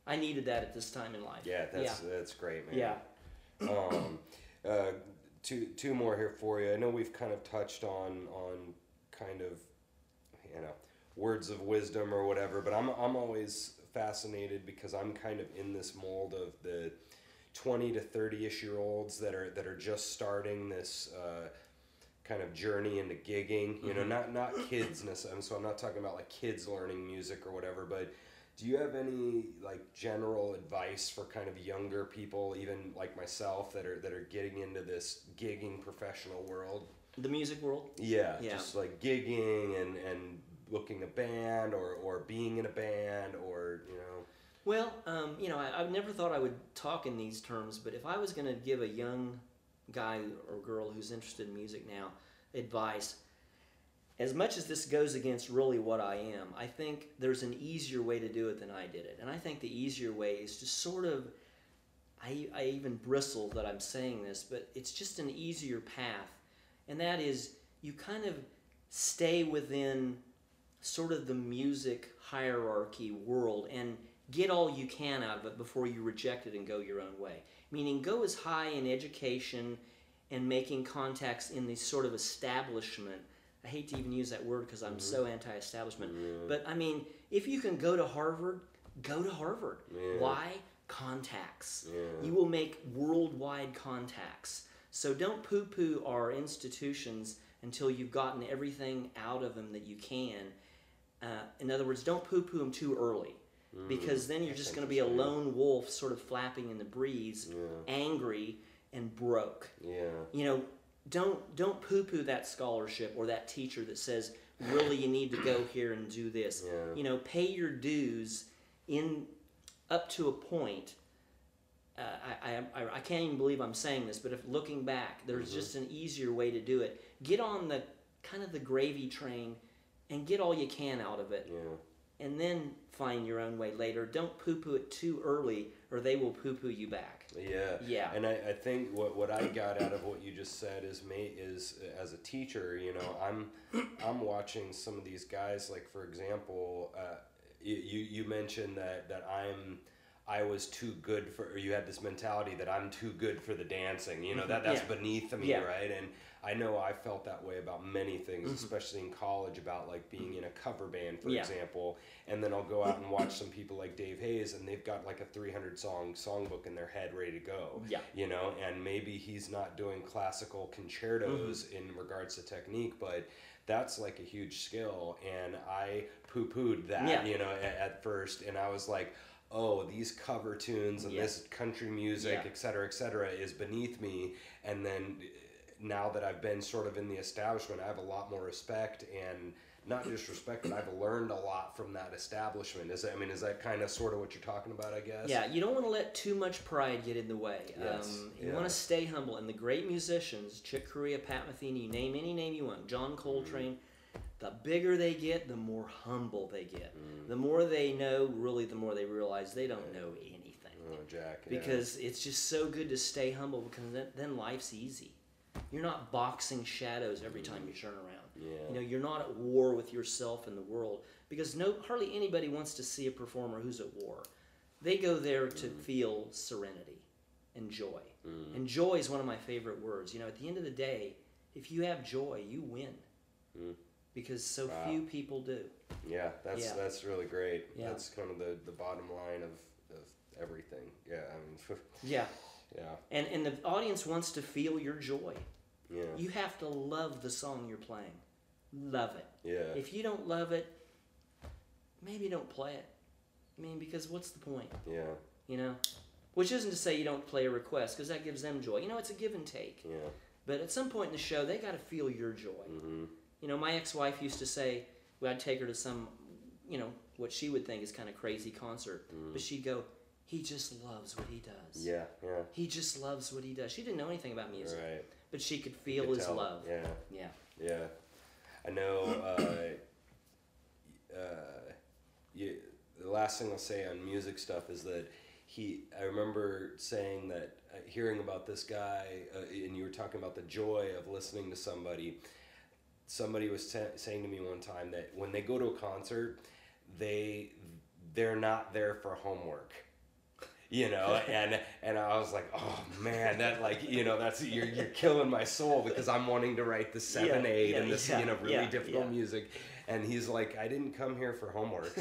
I needed that at this time in life. Yeah, that's, yeah. that's great, man. Yeah. um, uh, two, two more here for you. I know we've kind of touched on, on kind of, you know, words of wisdom or whatever, but I'm I'm always fascinated because I'm kind of in this mold of the twenty to thirty-ish year olds that are that are just starting this uh, kind of journey into gigging. You mm-hmm. know, not not kids necessarily. So I'm not talking about like kids learning music or whatever. But do you have any like general advice for kind of younger people, even like myself, that are that are getting into this gigging professional world? The music world. Yeah, yeah. Just like gigging and and. Looking a band or, or being in a band or, you know. Well, um, you know, I, I never thought I would talk in these terms, but if I was going to give a young guy or girl who's interested in music now advice, as much as this goes against really what I am, I think there's an easier way to do it than I did it. And I think the easier way is to sort of, I, I even bristle that I'm saying this, but it's just an easier path. And that is you kind of stay within sort of the music hierarchy world and get all you can out of it before you reject it and go your own way. Meaning go as high in education and making contacts in the sort of establishment. I hate to even use that word because I'm mm-hmm. so anti-establishment. Yeah. But I mean, if you can go to Harvard, go to Harvard. Yeah. Why? Contacts. Yeah. You will make worldwide contacts. So don't poo-poo our institutions until you've gotten everything out of them that you can. Uh, in other words, don't poo-poo them too early, mm, because then you're just going to be a lone wolf sort of flapping in the breeze, yeah. angry and broke. Yeah. You know, don't don't poo-poo that scholarship or that teacher that says, really, you need to go here and do this. Yeah. You know, pay your dues in up to a point. Uh, I, I, I can't even believe I'm saying this, but if looking back, there's mm-hmm. just an easier way to do it. Get on the kind of the gravy train and get all you can out of it. Yeah. And then find your own way later. Don't poo-poo it too early or they will poo-poo you back. Yeah. Yeah. And I, I think what, what I got out of what you just said is, mate, is as a teacher, you know, I'm I'm watching some of these guys, like for example, uh, you, you mentioned that, that I'm... I was too good for, or you had this mentality that I'm too good for the dancing, you know, that that's yeah. beneath me, yeah. right? And I know I felt that way about many things, mm-hmm. especially in college, about like being in a cover band, for yeah. example, and then I'll go out and watch some people like Dave Hayes, and they've got like a three hundred song songbook in their head ready to go, yeah. you know, and maybe he's not doing classical concertos mm-hmm. in regards to technique, but that's like a huge skill, and I poo-pooed that, yeah. you know, at, at first, and I was like, oh, these cover tunes and yeah. this country music, yeah. et cetera, et cetera, is beneath me. And then now that I've been sort of in the establishment, I have a lot more respect, and not just respect, but I've learned a lot from that establishment. Is that, I mean, is that kind of sort of what you're talking about, I guess? Yeah, you don't want to let too much pride get in the way. Yes. Um, you yeah. want to stay humble. And the great musicians, Chick Corea, Pat Metheny, name any name you want, John Coltrane, mm. the bigger they get, the more humble they get. Mm. The more they know, really, the more they realize they don't know anything. Oh, Jack, yeah. Because it's just so good to stay humble, because then, then life's easy. You're not boxing shadows every time you turn around. Yeah. You know, you're not at war with yourself and the world, because no, hardly anybody wants to see a performer who's at war. They go there to mm. feel serenity and joy. Mm. And joy is one of my favorite words. You know, at the end of the day, if you have joy, you win. Mm. because so wow. few people do. Yeah, that's yeah. that's really great. Yeah. That's kind of the, the bottom line of, of everything. Yeah, I mean. yeah. Yeah. And and the audience wants to feel your joy. Yeah. You have to love the song you're playing. Love it. Yeah. If you don't love it, maybe don't play it. I mean, because what's the point? Yeah. You know? Which isn't to say you don't play a request, because that gives them joy. You know, it's a give and take. Yeah. But at some point in the show, they got to feel your joy. Mm-hmm. You know, my ex-wife used to say, well, I'd take her to some, you know, what she would think is kind of crazy concert. Mm. But she'd go, he just loves what he does. Yeah, yeah. He just loves what he does. She didn't know anything about music. Right. But she could feel could his tell. love. Yeah. Yeah. Yeah. I know uh, uh, you, the last thing I'll say on music stuff is that he, I remember saying that, uh, hearing about this guy, uh, and you were talking about the joy of listening to somebody. Somebody was t- saying to me one time that when they go to a concert, they, they're not there for homework. You know, and and I was like, oh man, that like, you know, that's you're you're killing my soul because I'm wanting to write the seven eight yeah, yeah, and this yeah, you know really yeah, difficult yeah. music, and he's like, I didn't come here for homework,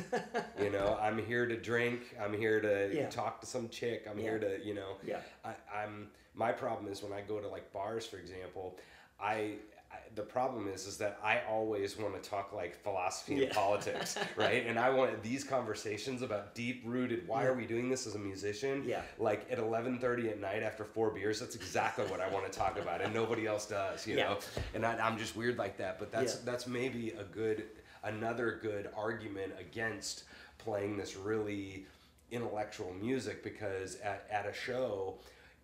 you know, I'm here to drink, I'm here to yeah. talk to some chick, I'm yeah. here to you know, yeah. I, I'm my problem is when I go to like bars, for example, I. I, the problem is, is that I always want to talk like philosophy yeah. and politics, right? And I want these conversations about deep-rooted, why yeah. are we doing this as a musician? Yeah. Like at eleven thirty at night after four beers, that's exactly what I want to talk about, and nobody else does, you yeah. know? And I, I'm just weird like that, but that's yeah. that's maybe a good, another good argument against playing this really intellectual music, because at, at a show,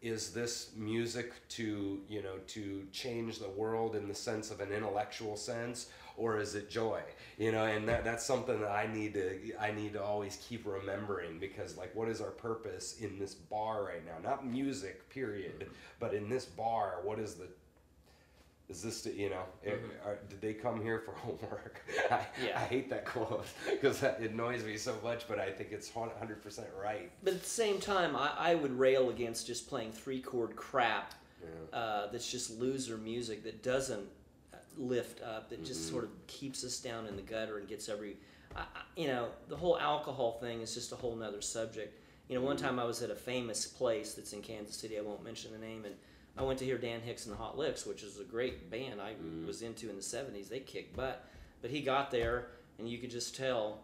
is this music to, you know, to change the world in the sense of an intellectual sense, or is it joy? You know, and that that's something that I need to I need to always keep remembering, because like, what is our purpose in this bar right now? Not music, period, mm-hmm. but in this bar, what is the is this the, you know, it, mm-hmm. are, did they come here for homework? I, yeah. I hate that quote because that annoys me so much, but I think it's one hundred percent right. But at the same time, I, I would rail against just playing three-chord crap yeah. uh, that's just loser music that doesn't lift up, that mm-hmm. just sort of keeps us down in the gutter and gets every, I, I, you know, the whole alcohol thing is just a whole nother subject. You know, one mm-hmm. time I was at a famous place that's in Kansas City, I won't mention the name, and I went to hear Dan Hicks and the Hot Licks, which is a great band I mm. was into in the seventies. They kicked butt. But he got there, and you could just tell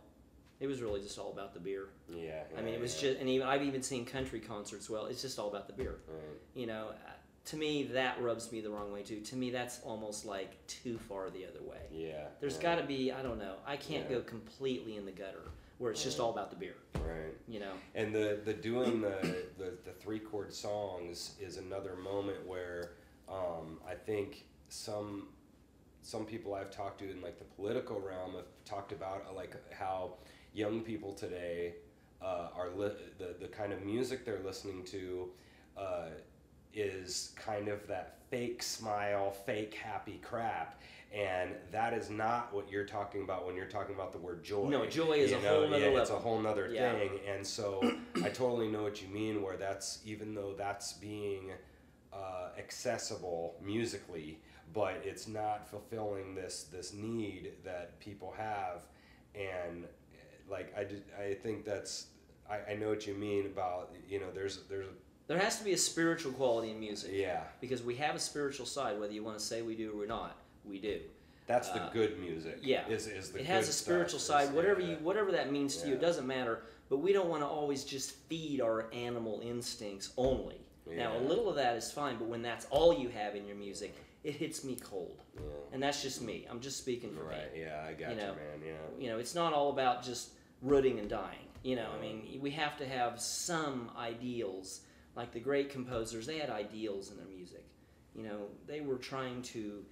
it was really just all about the beer. Yeah. yeah I mean, it was yeah. just, and even, I've even seen country concerts, well, it's just all about the beer. Right. You know, to me, that rubs me the wrong way, too. To me, that's almost like too far the other way. Yeah. There's right. got to be, I don't know, I can't yeah. go completely in the gutter where it's right. just all about the beer. Right. You know. And the, the doing the, the, the three chord songs is another moment where um, I think some some people I've talked to in like the political realm have talked about uh, like how young people today uh, are li- the the kind of music they're listening to uh, is kind of that fake smile, fake happy crap. And that is not what you're talking about when you're talking about the word joy. No, joy is you a know? whole other yeah, it's a whole other yeah. thing. And so I totally know what you mean, where that's, even though that's being uh, accessible musically, but it's not fulfilling this this need that people have. And like I, did, I think that's, I, I know what you mean about, you know, there's there's a, there has to be a spiritual quality in music. Yeah. Because we have a spiritual side, whether you want to say we do or not. We do. That's the uh, good music. Yeah, is, is the it has good a spiritual side. Is, whatever yeah, you, whatever that means yeah. to you, it doesn't matter. But we don't want to always just feed our animal instincts only. Yeah. Now, a little of that is fine, but when that's all you have in your music, it hits me cold. Yeah. And that's just me. I'm just speaking for right. me. Yeah, I got you, know, you, man. Yeah. You know, it's not all about just rooting and dying. You know, yeah. I mean, we have to have some ideals. Like the great composers, they had ideals in their music. You know, they were trying to.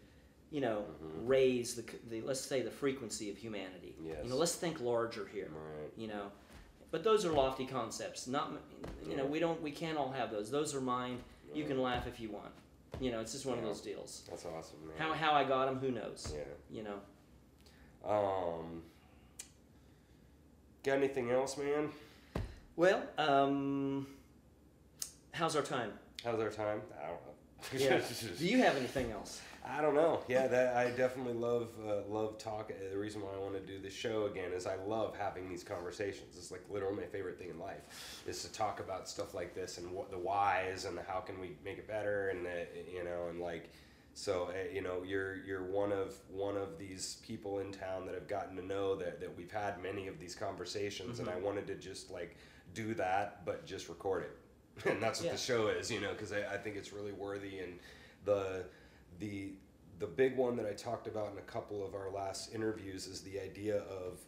You know, mm-hmm. raise the, the, let's say, the frequency of humanity. Yes. You know, let's think larger here. Right. You know, but those are lofty concepts. Not, you know, we don't, we can't all have those. Those are mine. Right. You can laugh if you want. You know, it's just one yeah. of those deals. That's awesome, man. How how I got them, who knows? Yeah. You know. Um. Got anything else, man? Well, um. How's our time? How's our time? I don't know. Yeah. Do you have anything else? I don't know. Yeah, that, I definitely love uh, love talk. The reason why I want to do this show again is I love having these conversations. It's like literally my favorite thing in life is to talk about stuff like this and what the whys and the how can we make it better and the, you know and like so uh, you know you're you're one of one of these people in town that I've gotten to know that that we've had many of these conversations mm-hmm. and I wanted to just like do that but just record it and that's what yeah. the show is, you know, because I, I think it's really worthy. And the The the big one that I talked about in a couple of our last interviews is the idea of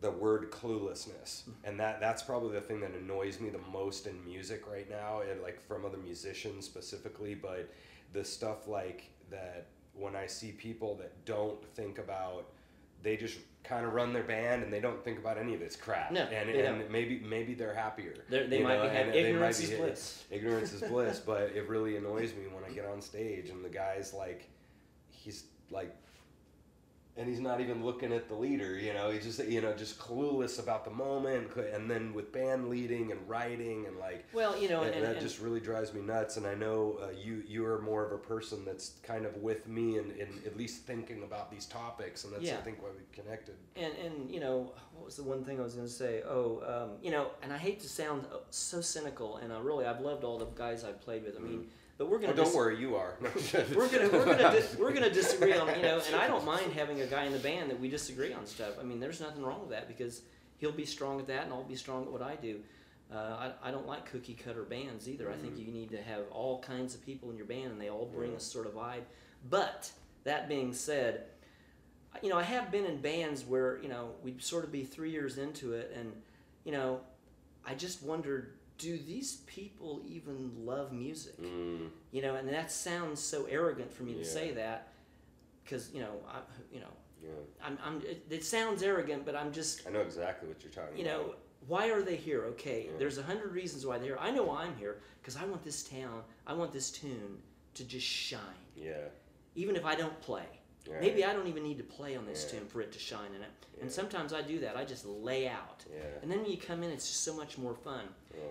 the word cluelessness. And that, that's probably the thing that annoys me the most in music right now, and like from other musicians specifically, but the stuff like that when I see people that don't think about, they just kind of run their band and they don't think about any of this crap. No, and and don't. maybe maybe they're happier. They're, they, might know, and, ignorance they might be having ignorance is bliss. Ignorance is bliss, but it really annoys me when I get on stage and the guy's like, he's like, and he's not even looking at the leader, you know. He's just you know just clueless about the moment, and then with band leading and writing and like. Well, you know, and, and, and that and just really drives me nuts. And I know uh, you you are more of a person that's kind of with me and at least thinking about these topics, and that's yeah. I think why we connected. And and you know what was the one thing I was going to say? Oh, um, you know, and I hate to sound so cynical, and I really I've loved all the guys I've played with. I mean. Mm-hmm. But we're gonna. Oh, don't dis- worry, you are. we're gonna we're gonna dis- we're gonna disagree on, you know, and I don't mind having a guy in the band that we disagree on stuff. I mean, there's nothing wrong with that because he'll be strong at that, and I'll be strong at what I do. Uh, I I don't like cookie cutter bands either. Mm. I think you need to have all kinds of people in your band, and they all bring mm. a sort of vibe. But that being said, you know, I have been in bands where you know we'd sort of be three years into it, and you know, I just wondered. Do these people even love music? Mm. You know, and that sounds so arrogant for me yeah. to say that, because you know, I, you know, yeah. I'm, I'm. It, it sounds arrogant, but I'm just. I know exactly what you're talking you about. You know, why are they here? Okay, yeah. there's a hundred reasons why they're here. I know why I'm here because I want this town, I want this tune to just shine. Yeah. Even if I don't play, yeah. maybe I don't even need to play on this yeah. tune for it to shine in it. Yeah. And sometimes I do that. I just lay out, yeah. and then when you come in, it's just so much more fun.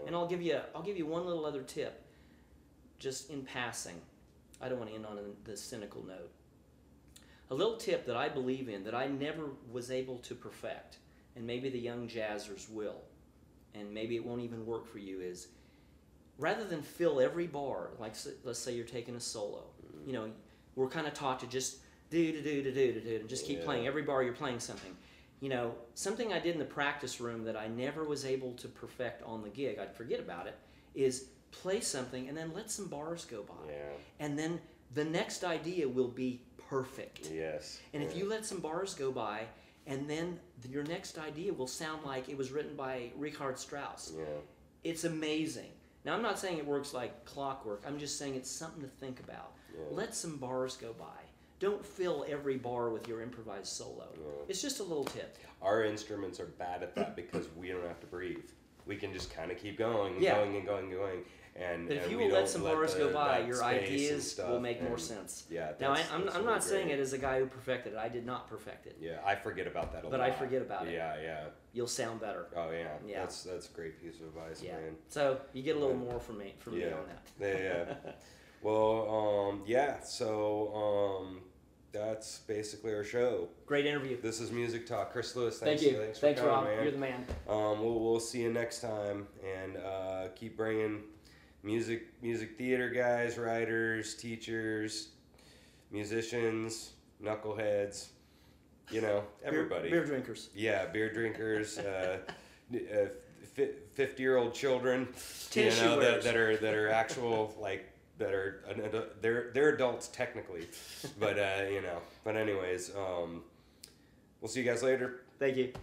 And I'll give you a, I'll give you one little other tip, just in passing. I don't want to end on this cynical note. A little tip that I believe in that I never was able to perfect, and maybe the young jazzers will, and maybe it won't even work for you, is rather than fill every bar, like let's say you're taking a solo, you know, we're kind of taught to just do do do do do do do and just keep yeah. playing every bar you're playing something. You know, something I did in the practice room that I never was able to perfect on the gig, I'd forget about it, is play something and then let some bars go by. Yeah. And then the next idea will be perfect. Yes. And yeah. if you let some bars go by, and then your next idea will sound like it was written by Richard Strauss. Yeah. It's amazing. Now, I'm not saying it works like clockwork. I'm just saying it's something to think about. Yeah. Let some bars go by. Don't fill every bar with your improvised solo. Yeah. It's just a little tip. Our instruments are bad at that because we don't have to breathe. We can just kind of keep going and yeah. going and going and going. And, but if and you will let some let bars the, go by, your ideas will make and, more sense. Yeah, now, I, I'm, I'm really not great. saying it as a guy who perfected it. I did not perfect it. Yeah, I forget about that a but lot. But I forget about it. Yeah, yeah. You'll sound better. Oh, yeah. yeah. That's that's a great piece of advice, yeah. man. So you get a little yeah. more from me, from yeah. me on that. Yeah, yeah. Well, um, yeah, so um, that's basically our show. Great interview. This is Music Talk. Chris Lewis, thanks, Thank you. thanks for thanks, coming, Rob. man. You're the man. Um, we'll, we'll see you next time, and uh, keep bringing music, music theater guys, writers, teachers, musicians, knuckleheads, you know, everybody. Beer, beer drinkers. Yeah, beer drinkers. uh, uh, fifty-year-old children, you know, that, that are that are actual, like, that are they're they're adults technically, but uh, you know. But anyways, um, we'll see you guys later. Thank you.